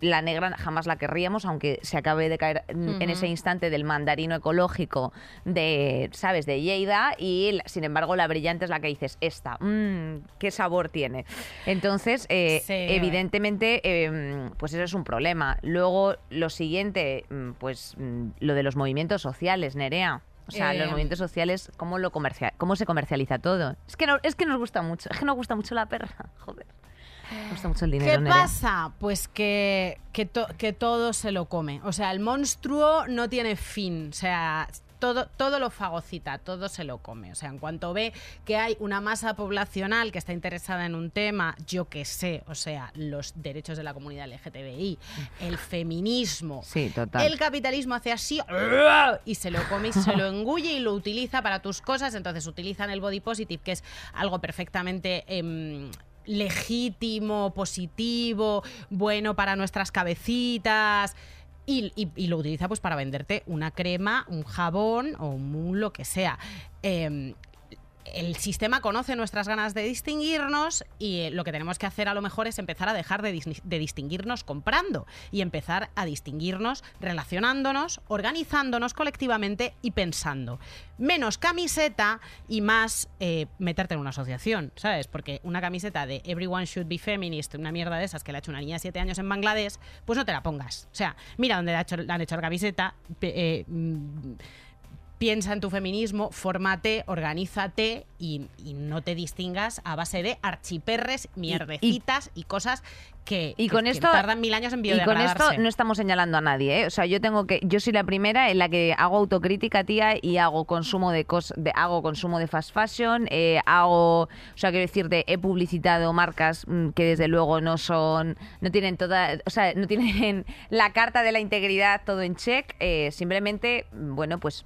la negra jamás la querríamos, aunque se acabe de caer en, uh-huh, en ese instante del mandarino ecológico de, ¿sabes?, de Lleida, y sin embargo la brillante es la que dices, esta, mmm, qué sabor tiene. Entonces, eh, sí, evidentemente, eh, pues eso es un problema. Problema. Luego, lo siguiente, pues lo de los movimientos sociales, Nerea. O sea, eh, los movimientos sociales, ¿cómo, lo comercia- cómo se comercializa todo? Es que, no, es que nos gusta mucho, es que nos gusta mucho la perra, joder. Nos gusta mucho el dinero, ¿Qué Nerea. pasa? Pues que, que, to- que todo se lo come. O sea, el monstruo no tiene fin, o sea... Todo, todo lo fagocita, todo se lo come. O sea, en cuanto ve que hay una masa poblacional que está interesada en un tema, yo que sé, o sea, los derechos de la comunidad L G T B I, el feminismo, sí, total, el capitalismo hace así y se lo come y se lo engulle y lo utiliza para tus cosas. Entonces utilizan el body positive, que es algo perfectamente... Eh, legítimo, positivo, bueno para nuestras cabecitas... Y, y, y lo utiliza pues para venderte una crema, un jabón o un lo que sea. Eh, el sistema conoce nuestras ganas de distinguirnos y eh, lo que tenemos que hacer a lo mejor es empezar a dejar de, dis- de distinguirnos comprando y empezar a distinguirnos relacionándonos, organizándonos colectivamente y pensando. Menos camiseta y más eh, meterte en una asociación, ¿sabes? Porque una camiseta de Everyone Should Be Feminist, una mierda de esas que le ha hecho una niña de siete años en Bangladesh, pues no te la pongas. O sea, mira dónde le, ha hecho, le han hecho la camiseta... Eh, mm, Piensa en tu feminismo, fórmate, organízate y, y no te distingas a base de archiperres, mierdecitas y, y, y cosas que, y con que, esto, que tardan mil años en biodegradarse. Y con esto no estamos señalando a nadie, ¿eh? O sea, yo tengo que, yo soy la primera en la que hago autocrítica, tía, y hago consumo de, cos, de hago consumo de fast fashion, eh, hago, o sea, quiero decirte, he publicitado marcas que desde luego no son, no tienen toda, o sea, no tienen la carta de la integridad todo en check, eh, simplemente, bueno, pues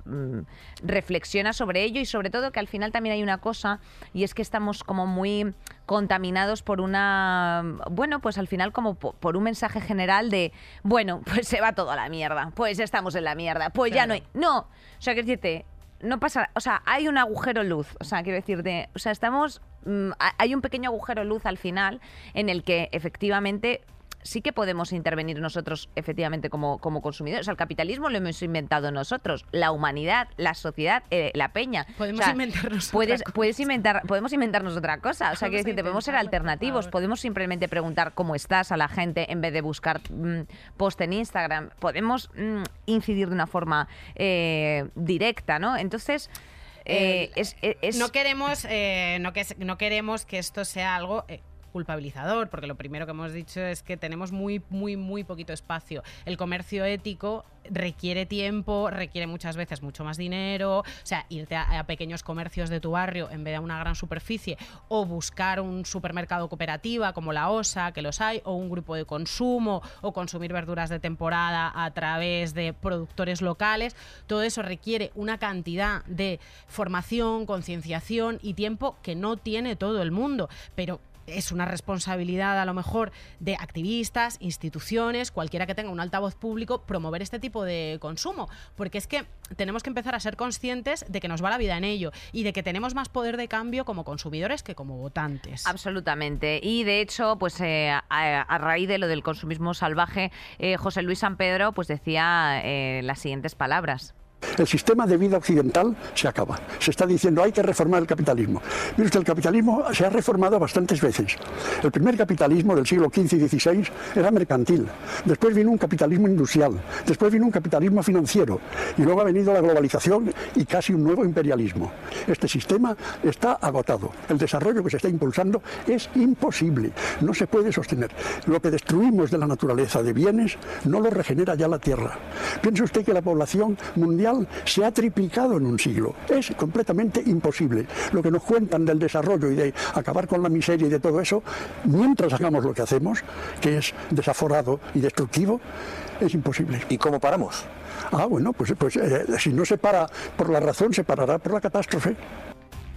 reflexiona sobre ello. Y sobre todo que al final también hay una cosa, y es que estamos como muy contaminados por una, bueno, pues al final como por un mensaje general de, bueno, pues se va todo a la mierda, pues estamos en la mierda, pues claro, ya no hay, no, o sea, quiero decirte, no pasa, o sea, hay un agujero luz, o sea, quiero decirte, o sea, estamos, mmm, hay un pequeño agujero luz al final en el que efectivamente sí que podemos intervenir nosotros, efectivamente, como, como consumidores. O sea, el capitalismo lo hemos inventado nosotros, la humanidad, la sociedad, eh, la peña. Podemos, o sea, inventarnos puedes, otra cosa. Puedes inventar, podemos inventarnos otra cosa. O sea, quiero decirte, podemos ser alternativos, podemos simplemente preguntar cómo estás a la gente en vez de buscar mmm, post en Instagram. Podemos mmm, incidir de una forma eh, directa, ¿no? Entonces... Eh, eh, es, es, no queremos, eh, no, que, no queremos que esto sea algo... Eh, culpabilizador, porque lo primero que hemos dicho es que tenemos muy, muy, muy poquito espacio. El comercio ético requiere tiempo, requiere muchas veces mucho más dinero, o sea, irte a, a pequeños comercios de tu barrio en vez de a una gran superficie, o buscar un supermercado cooperativa como la OSA, que los hay, o un grupo de consumo, o consumir verduras de temporada a través de productores locales. Todo eso requiere una cantidad de formación, concienciación y tiempo que no tiene todo el mundo, pero es una responsabilidad a lo mejor de activistas, instituciones, cualquiera que tenga un altavoz público, promover este tipo de consumo, porque es que tenemos que empezar a ser conscientes de que nos va la vida en ello y de que tenemos más poder de cambio como consumidores que como votantes. Absolutamente, y de hecho pues eh, a, a raíz de lo del consumismo salvaje, eh, José Luis San Pedro pues decía eh, las siguientes palabras. El sistema de vida occidental se acaba. Se está diciendo, hay que reformar el capitalismo. Mire usted, el capitalismo se ha reformado bastantes veces. El primer capitalismo del siglo quince y dieciséis era mercantil. Después vino un capitalismo industrial. Después vino un capitalismo financiero. Y luego ha venido la globalización y casi un nuevo imperialismo. Este sistema está agotado. El desarrollo que se está impulsando es imposible. No se puede sostener. Lo que destruimos de la naturaleza de bienes no lo regenera ya la tierra. Piense usted que la población mundial se ha triplicado en un siglo. Es completamente imposible. Lo que nos cuentan del desarrollo y de acabar con la miseria y de todo eso, mientras hagamos lo que hacemos, que es desaforado y destructivo, es imposible. ¿Y cómo paramos? Ah, bueno, pues, pues eh, si no se para por la razón, se parará por la catástrofe.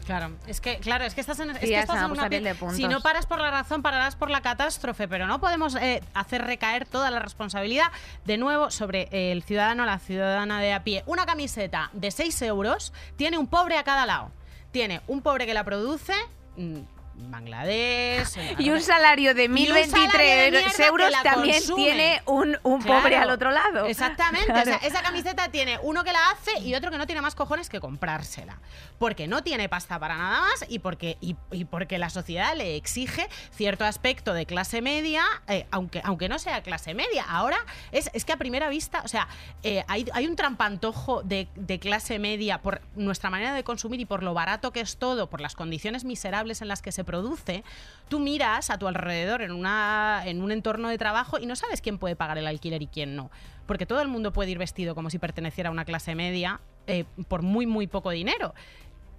Claro, es que claro, es que estás en, sí, es que estás en una piel. Si no paras por la razón, pararás por la catástrofe, pero no podemos eh, hacer recaer toda la responsabilidad de nuevo sobre eh, el ciudadano, la ciudadana de a pie. Una camiseta de seis euros tiene un pobre a cada lado. Tiene un pobre que la produce... Mmm, Bangladesh... Y un salario de mil veintitrés euros también consume. Tiene un, un claro, pobre al otro lado. Exactamente. Claro. O sea, esa camiseta tiene uno que la hace y otro que no tiene más cojones que comprársela. Porque no tiene pasta para nada más y porque, y, y porque la sociedad le exige cierto aspecto de clase media, eh, aunque, aunque no sea clase media. Ahora es, es que a primera vista, o sea, eh, hay, hay un trampantojo de, de clase media por nuestra manera de consumir y por lo barato que es todo, por las condiciones miserables en las que se produce. Tú miras a tu alrededor en, una, en un entorno de trabajo y no sabes quién puede pagar el alquiler y quién no, porque todo el mundo puede ir vestido como si perteneciera a una clase media eh, por muy muy poco dinero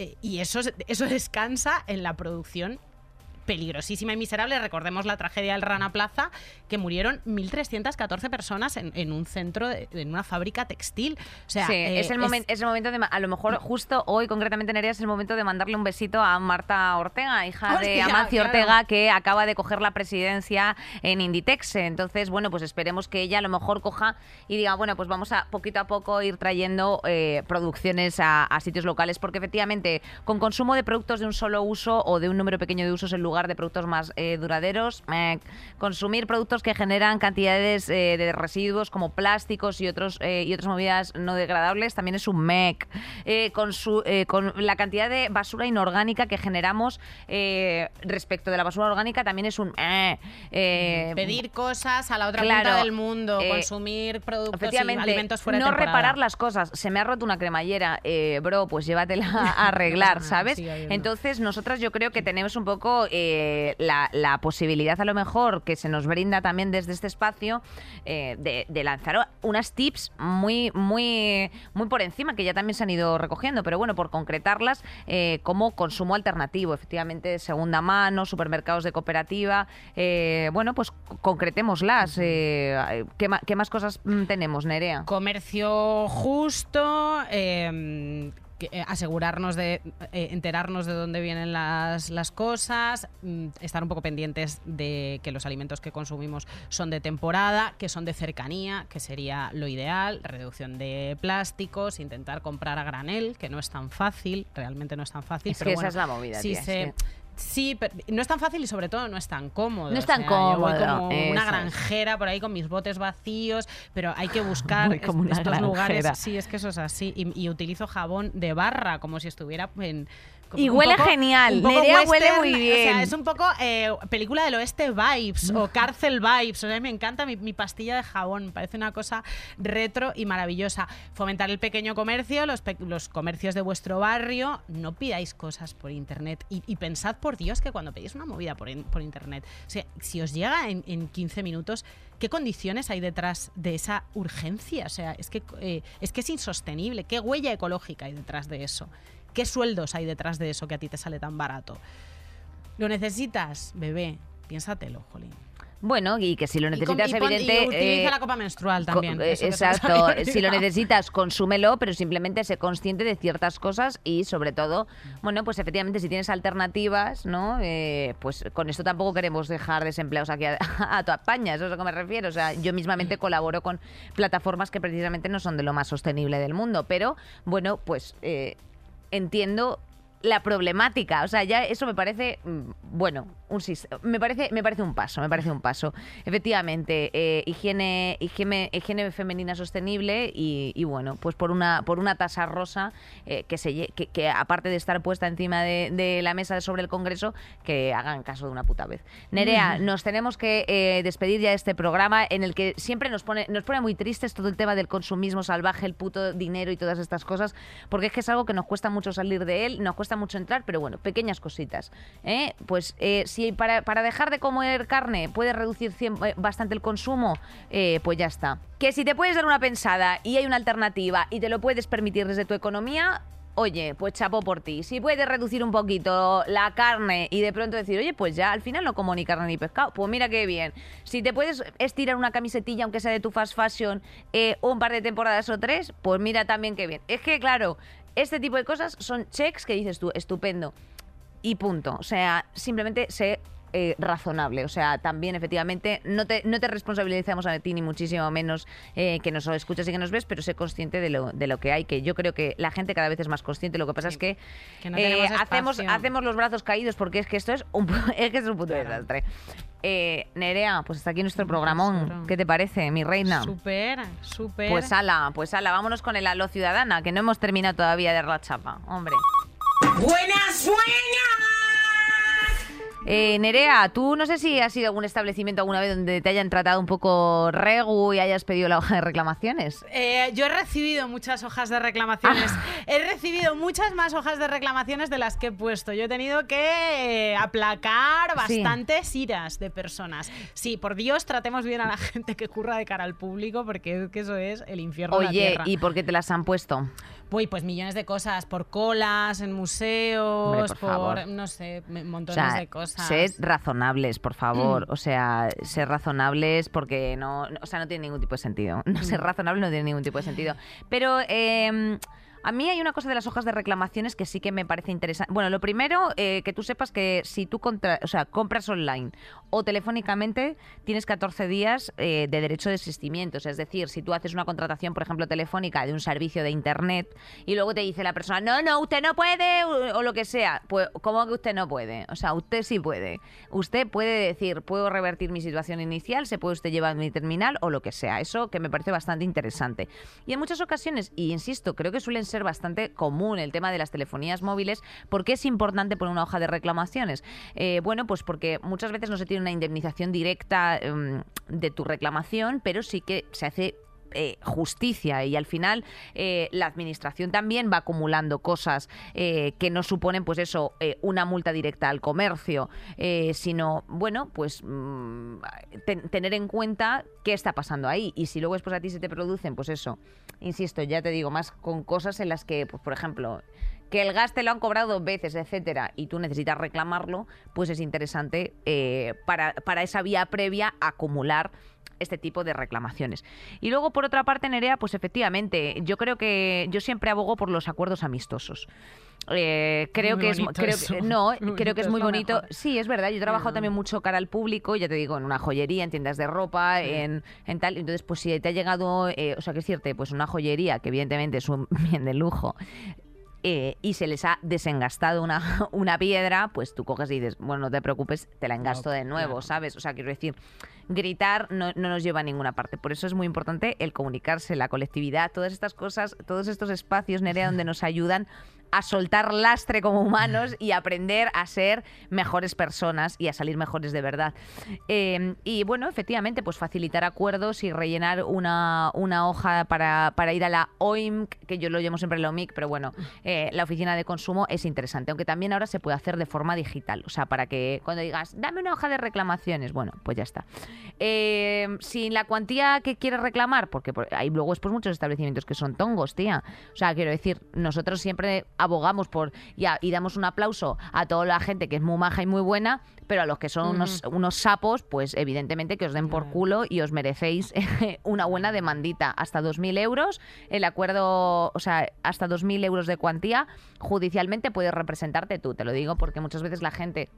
eh, y eso, eso descansa en la producción peligrosísima y miserable. Recordemos la tragedia del Rana Plaza, que murieron mil trescientas catorce personas en, en un centro, de, en una fábrica textil. O sea, sí, eh, es, el momen, es, es el momento de, a lo mejor justo hoy, concretamente Nerea, es el momento de mandarle un besito a Marta Ortega, hija hostia, de Amancio claro. Ortega, que acaba de coger la presidencia en Inditex. Entonces, bueno, pues esperemos que ella a lo mejor coja y diga, bueno, pues vamos a poquito a poco ir trayendo eh, producciones a, a sitios locales, porque efectivamente, con consumo de productos de un solo uso o de un número pequeño de usos en lugar de productos más eh, duraderos, eh, consumir productos que generan cantidades eh, de residuos como plásticos y otros eh, y otras movidas no degradables también es un mec. Eh, con, su, eh, con la cantidad de basura inorgánica que generamos eh, respecto de la basura orgánica también es un eh, eh, pedir cosas a la otra claro, punta del mundo, eh, consumir productos y alimentos fuera de temporada. No reparar las cosas. Se me ha roto una cremallera, eh, bro, pues llévatela a arreglar, ¿sabes? Sí, entonces nosotras yo creo que tenemos un poco... Eh, La, la posibilidad a lo mejor que se nos brinda también desde este espacio eh, de, de lanzar unas tips muy muy muy por encima que ya también se han ido recogiendo, pero bueno, por concretarlas eh, como consumo alternativo, efectivamente segunda mano, supermercados de cooperativa, eh, bueno, pues concretémoslas. eh, ¿qué, ma- ¿Qué más cosas tenemos, Nerea? Comercio justo, eh, asegurarnos de eh, enterarnos de dónde vienen las, las cosas, estar un poco pendientes de que los alimentos que consumimos son de temporada, que son de cercanía, que sería lo ideal, reducción de plásticos, intentar comprar a granel, que no es tan fácil, realmente no es tan fácil. Es pero que bueno, esa es la movida, si tía, se, es que... Sí, pero no es tan fácil y sobre todo no es tan cómodo. No es tan o sea, cómodo. Yo voy como eso. Una granjera por ahí con mis botes vacíos, pero hay que buscar es, estos granjera. Lugares. Sí, es que eso es así. Y, y utilizo jabón de barra como si estuviera en Y huele poco, genial, Nerea huele muy bien. O sea, es un poco eh, película del oeste vibes o cárcel vibes. O sea, me encanta mi, mi pastilla de jabón, parece una cosa retro y maravillosa. Fomentar el pequeño comercio, los, pe los comercios de vuestro barrio. No pidáis cosas por internet. Y, y pensad, por Dios, que cuando pedís una movida por, in por internet, o sea, si os llega en, en quince minutos, ¿qué condiciones hay detrás de esa urgencia? O sea, es que, eh, es que es insostenible. ¿Qué huella ecológica hay detrás de eso? ¿Qué sueldos hay detrás de eso que a ti te sale tan barato? ¿Lo necesitas, bebé? Piénsatelo, jolín. Bueno, y que si lo necesitas, y con, y evidente... Y utiliza eh, la copa menstrual también. Con, exacto. Si lo necesitas, consúmelo, pero simplemente sé consciente de ciertas cosas y, sobre todo, bueno, pues efectivamente, si tienes alternativas, ¿no? Eh, pues con esto tampoco queremos dejar desempleados aquí a, a tu España, eso es a lo que me refiero. O sea, yo mismamente colaboro con plataformas que precisamente no son de lo más sostenible del mundo, pero, bueno, pues... Eh, entiendo la problemática, o sea, ya eso me parece, bueno, un me parece, me parece un paso, me parece un paso. Efectivamente, eh, higiene, higiene, higiene femenina sostenible y, y bueno, pues por una, por una tasa rosa eh, que se, que, que aparte de estar puesta encima de, de la mesa sobre el Congreso, que hagan caso de una puta vez. Nerea, mm. nos tenemos que eh, despedir ya de este programa en el que siempre nos pone, nos pone muy tristes todo el tema del consumismo salvaje, el puto dinero y todas estas cosas, porque es que es algo que nos cuesta mucho salir de él, nos cuesta mucho entrar, pero bueno, pequeñas cositas, ¿eh? Pues eh, si para, para dejar de comer carne puedes reducir cien, bastante el consumo, eh, pues ya está. Que si te puedes dar una pensada y hay una alternativa y te lo puedes permitir desde tu economía, oye, pues chapo por ti. Si puedes reducir un poquito la carne y de pronto decir, oye, pues ya al final no como ni carne ni pescado, pues mira qué bien. Si te puedes estirar una camisetilla, aunque sea de tu fast fashion, eh, un par de temporadas o tres, pues mira también qué bien. Es que claro, este tipo de cosas son checks que dices tú, estupendo. Y punto. O sea, simplemente sé eh, razonable. O sea, también, efectivamente, no te, no te responsabilizamos a ti, ni muchísimo menos eh, que nos escuchas y que nos ves, pero sé consciente de lo, de lo que hay, que yo creo que la gente cada vez es más consciente. Lo que pasa sí, es que, que no eh, hacemos, hacemos los brazos caídos, porque es que esto es un, es que es un puto claro. desastre. Eh, Nerea, pues hasta aquí nuestro programón. ¿Qué te parece, mi reina? Súper, súper. Pues ala, pues ala, vámonos con el Aló Ciudadana, que no hemos terminado todavía de dar la chapa. Hombre. ¡Buenas, buenas! Eh, Nerea, tú no sé si has ido a algún establecimiento alguna vez donde te hayan tratado un poco regu y hayas pedido la hoja de reclamaciones. Eh, yo he recibido muchas hojas de reclamaciones. Ah. He recibido muchas más hojas de reclamaciones de las que he puesto. Yo he tenido que eh, aplacar bastantes sí. iras de personas. Sí, por Dios, tratemos bien a la gente que curra de cara al público, porque es que eso es el infierno de la tierra. Oye, ¿y por qué te las han puesto? Uy, pues millones de cosas, por colas, en museos, Hombre, por, por no sé, montones o sea, de cosas. Sed razonables, por favor. Mm. O sea, sed razonables porque no, o sea, no tiene ningún tipo de sentido. No, ser razonable no tiene ningún tipo de sentido. Pero eh, a mí hay una cosa de las hojas de reclamaciones que sí que me parece interesante. Bueno, lo primero, eh, que tú sepas que si tú contra, o sea, compras online o telefónicamente, tienes catorce días eh, de derecho de desistimiento. O sea, es decir, si tú haces una contratación, por ejemplo, telefónica de un servicio de internet y luego te dice la persona, no, no, usted no puede o, o lo que sea. Pues, ¿cómo que usted no puede? O sea, usted sí puede. Usted puede decir, puedo revertir mi situación inicial, se puede usted llevar mi terminal o lo que sea. Eso que me parece bastante interesante. Y en muchas ocasiones, y insisto, creo que suelen ser bastante común el tema de las telefonías móviles. ¿Por qué es importante poner una hoja de reclamaciones? Eh, bueno, pues porque muchas veces no se tiene una indemnización directa um, de tu reclamación, pero sí que se hace Eh, justicia y al final eh, la administración también va acumulando cosas eh, que no suponen pues eso, eh, una multa directa al comercio, eh, sino bueno, pues mm, ten, tener en cuenta qué está pasando ahí y si luego después a ti se te producen, pues eso, insisto, ya te digo, más con cosas en las que, pues por ejemplo, que el gas te lo han cobrado dos veces, etcétera, y tú necesitas reclamarlo, pues es interesante eh, para, para esa vía previa acumular este tipo de reclamaciones. Y luego, por otra parte, Nerea, pues efectivamente, yo creo que yo siempre abogo por los acuerdos amistosos. Eh, creo, que es, creo, que, no, creo que es muy bonito. Mejor. Sí, es verdad. Yo he trabajado uh -huh. también mucho cara al público, ya te digo, en una joyería, en tiendas de ropa, sí. en, en tal. Entonces, pues si te ha llegado, eh, o sea, que es cierto, pues una joyería, que evidentemente es un bien de lujo, Eh, y se les ha desengastado una, una piedra, pues tú coges y dices, bueno, no te preocupes, te la engasto no, de nuevo, claro. ¿sabes? O sea, quiero decir gritar no, no nos lleva a ninguna parte. Por eso es muy importante el comunicarse, la colectividad, todas estas cosas, todos estos espacios, Nerea, donde nos ayudan a soltar lastre como humanos y aprender a ser mejores personas y a salir mejores de verdad. Eh, y bueno, efectivamente, pues facilitar acuerdos y rellenar una, una hoja para, para ir a la O I M C, que yo lo llamo siempre la O M I C, pero bueno, eh, la Oficina de Consumo es interesante, aunque también ahora se puede hacer de forma digital, o sea, para que cuando digas, dame una hoja de reclamaciones, bueno, pues ya está. Eh, sin la cuantía que quieres reclamar, porque hay luego después muchos establecimientos que son tongos, tía. O sea, quiero decir, nosotros siempre abogamos por ya, y damos un aplauso a toda la gente que es muy maja y muy buena, pero a los que son mm. unos, unos sapos, pues evidentemente que os den por culo y os merecéis una buena demandita. Hasta dos mil euros, el acuerdo, o sea, hasta dos mil euros de cuantía, judicialmente puedes representarte tú. Te lo digo porque muchas veces la gente,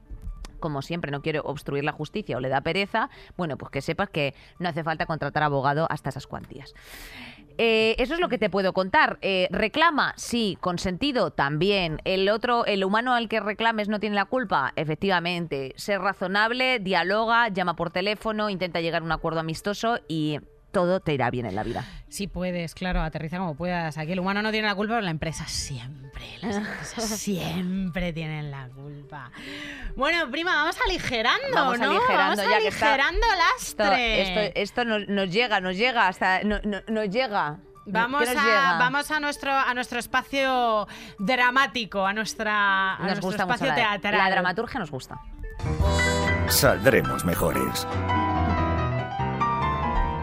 como siempre, no quiere obstruir la justicia o le da pereza, bueno, pues que sepas que no hace falta contratar abogado hasta esas cuantías. Eh, eso es lo que te puedo contar. Eh, reclama, sí, consentido, también. El otro, el humano al que reclames no tiene la culpa, efectivamente. Ser razonable, dialoga, llama por teléfono, intenta llegar a un acuerdo amistoso y todo te irá bien en la vida. Si puedes, claro, aterriza como puedas. Aquí el humano no tiene la culpa, pero la empresa siempre. Las empresas siempre tienen la culpa. Bueno, prima, vamos aligerando, vamos ¿no? Aligerando, vamos ya aligerando que está, lastre. Esto, esto, esto nos, nos llega, nos llega, hasta no, no, nos llega. Vamos a, vamos a nuestro a nuestro espacio dramático, a nuestra a nos nuestro gusta espacio mucho la, teatral. La dramaturgia nos gusta. Saldremos mejores.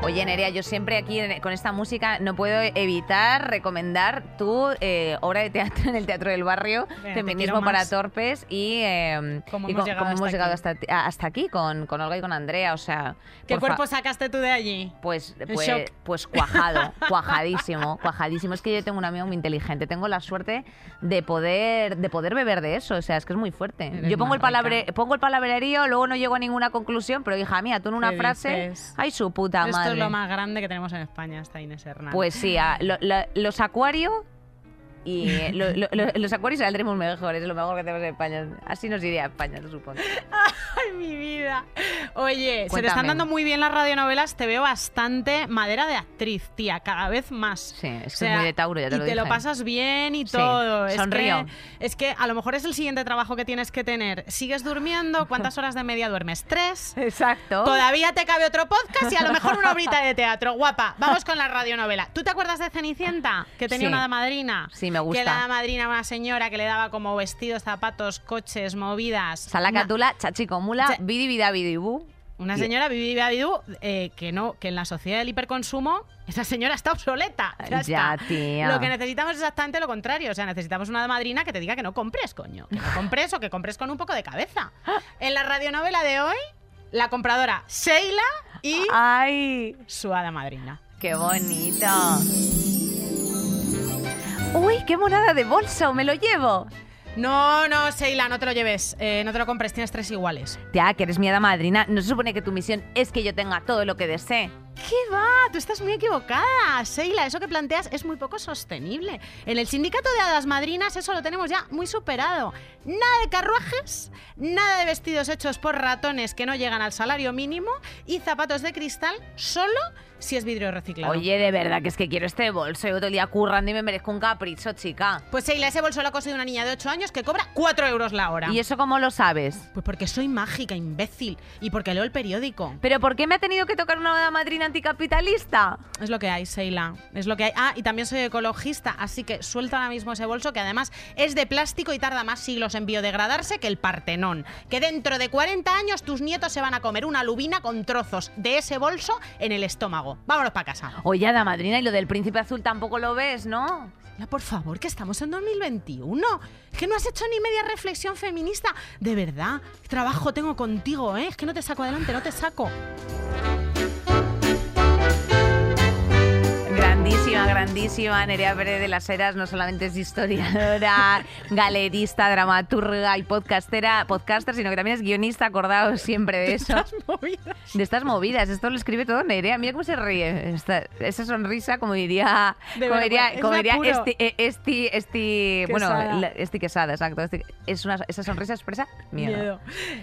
Oye, Nerea, yo siempre aquí con esta música no puedo evitar recomendar tu eh, obra de teatro en el Teatro del Barrio, Bien, Feminismo para Torpes, y eh, cómo hemos, y con, llegado, cómo hemos hasta llegado hasta aquí, hasta aquí con, con Olga y con Andrea. O sea, ¿qué cuerpo fa... sacaste tú de allí? Pues, pues, pues cuajado, cuajadísimo, cuajadísimo. Es que yo tengo un amigo muy inteligente, tengo la suerte de poder, de poder beber de eso, o sea, es que es muy fuerte. Eres yo pongo el, palabre, pongo el palabrerío, luego no llego a ninguna conclusión, pero hija mía, tú en una frase, dices? ¡Ay, su puta madre! Lo más grande que tenemos en España, hasta Inés Hernández. Pues sí, a, lo, lo, los acuarios y lo, lo, los acuarios saldremos mejores, es lo mejor que tenemos en España. Así nos iría a España, lo supongo. Ay, mi vida. Oye, cuéntame. Se te están dando muy bien las radionovelas, te veo bastante madera de actriz, tía, cada vez más. Sí, es que o sea, es muy de Tauro, ya te lo dije. Y te lo pasas bien y todo. Sí, sonrío. Es que, es que a lo mejor es el siguiente trabajo que tienes que tener. ¿Sigues durmiendo? ¿Cuántas horas de media duermes? ¿Tres? Exacto. Todavía te cabe otro podcast y a lo mejor una horita de teatro. Guapa, vamos con la radionovela. ¿Tú te acuerdas de Cenicienta? Que tenía sí. una madrina. Sí, me gusta. Que la madrina, una señora que le daba como vestidos, zapatos, coches, movidas. Salacatula, chachicomula, Ch- bidibidabidibú. Una señora, bidibidabidú, eh, que no, que en la sociedad del hiperconsumo, esa señora está obsoleta. Ya, ya está. Tía. Lo que necesitamos es exactamente lo contrario. O sea, necesitamos una madrina que te diga que no compres, coño. Que no compres o que compres con un poco de cabeza. En la radionovela de hoy, la compradora Sheila y Ay. su hada madrina. ¡Qué bonito! ¡Uy, qué monada de bolso! ¡Me lo llevo! No, no, Sheila, no te lo lleves. Eh, no te lo compres, tienes tres iguales. Tía, que eres mi hada madrina. No se supone que tu misión es que yo tenga todo lo que desee. ¿Qué va? Tú estás muy equivocada, Sheila. Eso que planteas es muy poco sostenible. En el sindicato de hadas madrinas eso lo tenemos ya muy superado. Nada de carruajes, nada de vestidos hechos por ratones que no llegan al salario mínimo y zapatos de cristal solo si es vidrio reciclado. Oye, de verdad, que es que quiero este bolso. Yo todo el día currando y me merezco un capricho, chica. Pues Sheila, ese bolso lo ha conseguido una niña de ocho años que cobra cuatro euros la hora. ¿Y eso cómo lo sabes? Pues porque soy mágica, imbécil. Y porque leo el periódico. ¿Pero por qué me ha tenido que tocar una hada madrina anticapitalista? Es lo que hay, Sheila. Es lo que hay. Ah, y también soy ecologista, así que suelta ahora mismo ese bolso, que además es de plástico y tarda más siglos en biodegradarse que el Partenón. Que dentro de cuarenta años tus nietos se van a comer una lubina con trozos de ese bolso en el estómago. Vámonos para casa. Oye, hada madrina, y lo del príncipe azul tampoco lo ves, ¿no? Por favor, que estamos en dos mil veintiuno. Es que no has hecho ni media reflexión feminista. De verdad, trabajo tengo contigo, ¿eh? Es que no te saco adelante, no te saco. Grandísimo. grandísima, grandísima, Nerea Pérez de las Heras, no solamente es historiadora, galerista, dramaturga y podcastera, podcaster, sino que también es guionista, acordaos siempre de eso. De estas movidas. De estas movidas, esto lo escribe todo Nerea, mira cómo se ríe, esta, esa sonrisa, como diría, de como diría, es como diría Esti, Esti, Esti, bueno, Esti Quesada, exacto, Esti, es una, esa sonrisa expresa miedo. miedo.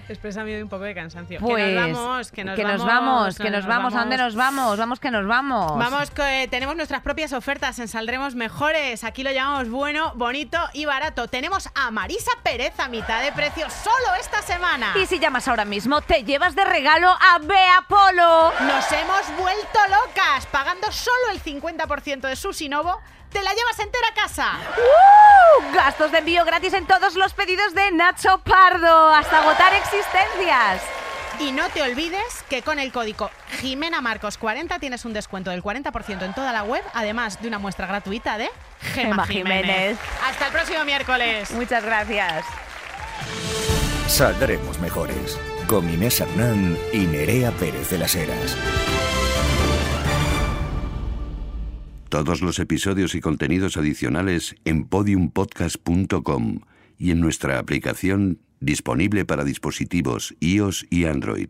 Expresa miedo y un poco de cansancio. Pues, que nos vamos, que nos que vamos, vamos, que nos, nos vamos, vamos, ¿a dónde nos vamos? Vamos que nos vamos. Vamos, que tenemos nuestras propias ofertas en Saldremos Mejores. Aquí lo llamamos bueno, bonito y barato. Tenemos a Marisa Pérez a mitad de precio solo esta semana. Y si llamas ahora mismo, te llevas de regalo a Bea Polo. Nos hemos vuelto locas. Pagando solo el cincuenta por ciento de su Sinovo, te la llevas entera a casa. ¡Uh! Gastos de envío gratis en todos los pedidos de Nacho Pardo. Hasta agotar existencias. Y no te olvides que con el código Jimena Marcos cuarenta tienes un descuento del cuarenta por ciento en toda la web, además de una muestra gratuita de Gema, Gema Jiménez. Jiménez. Hasta el próximo miércoles. Muchas gracias. Saldremos Mejores con Inés Hernán y Nerea Pérez de las Heras. Todos los episodios y contenidos adicionales en podium podcast punto com y en nuestra aplicación disponible para dispositivos iOS y Android.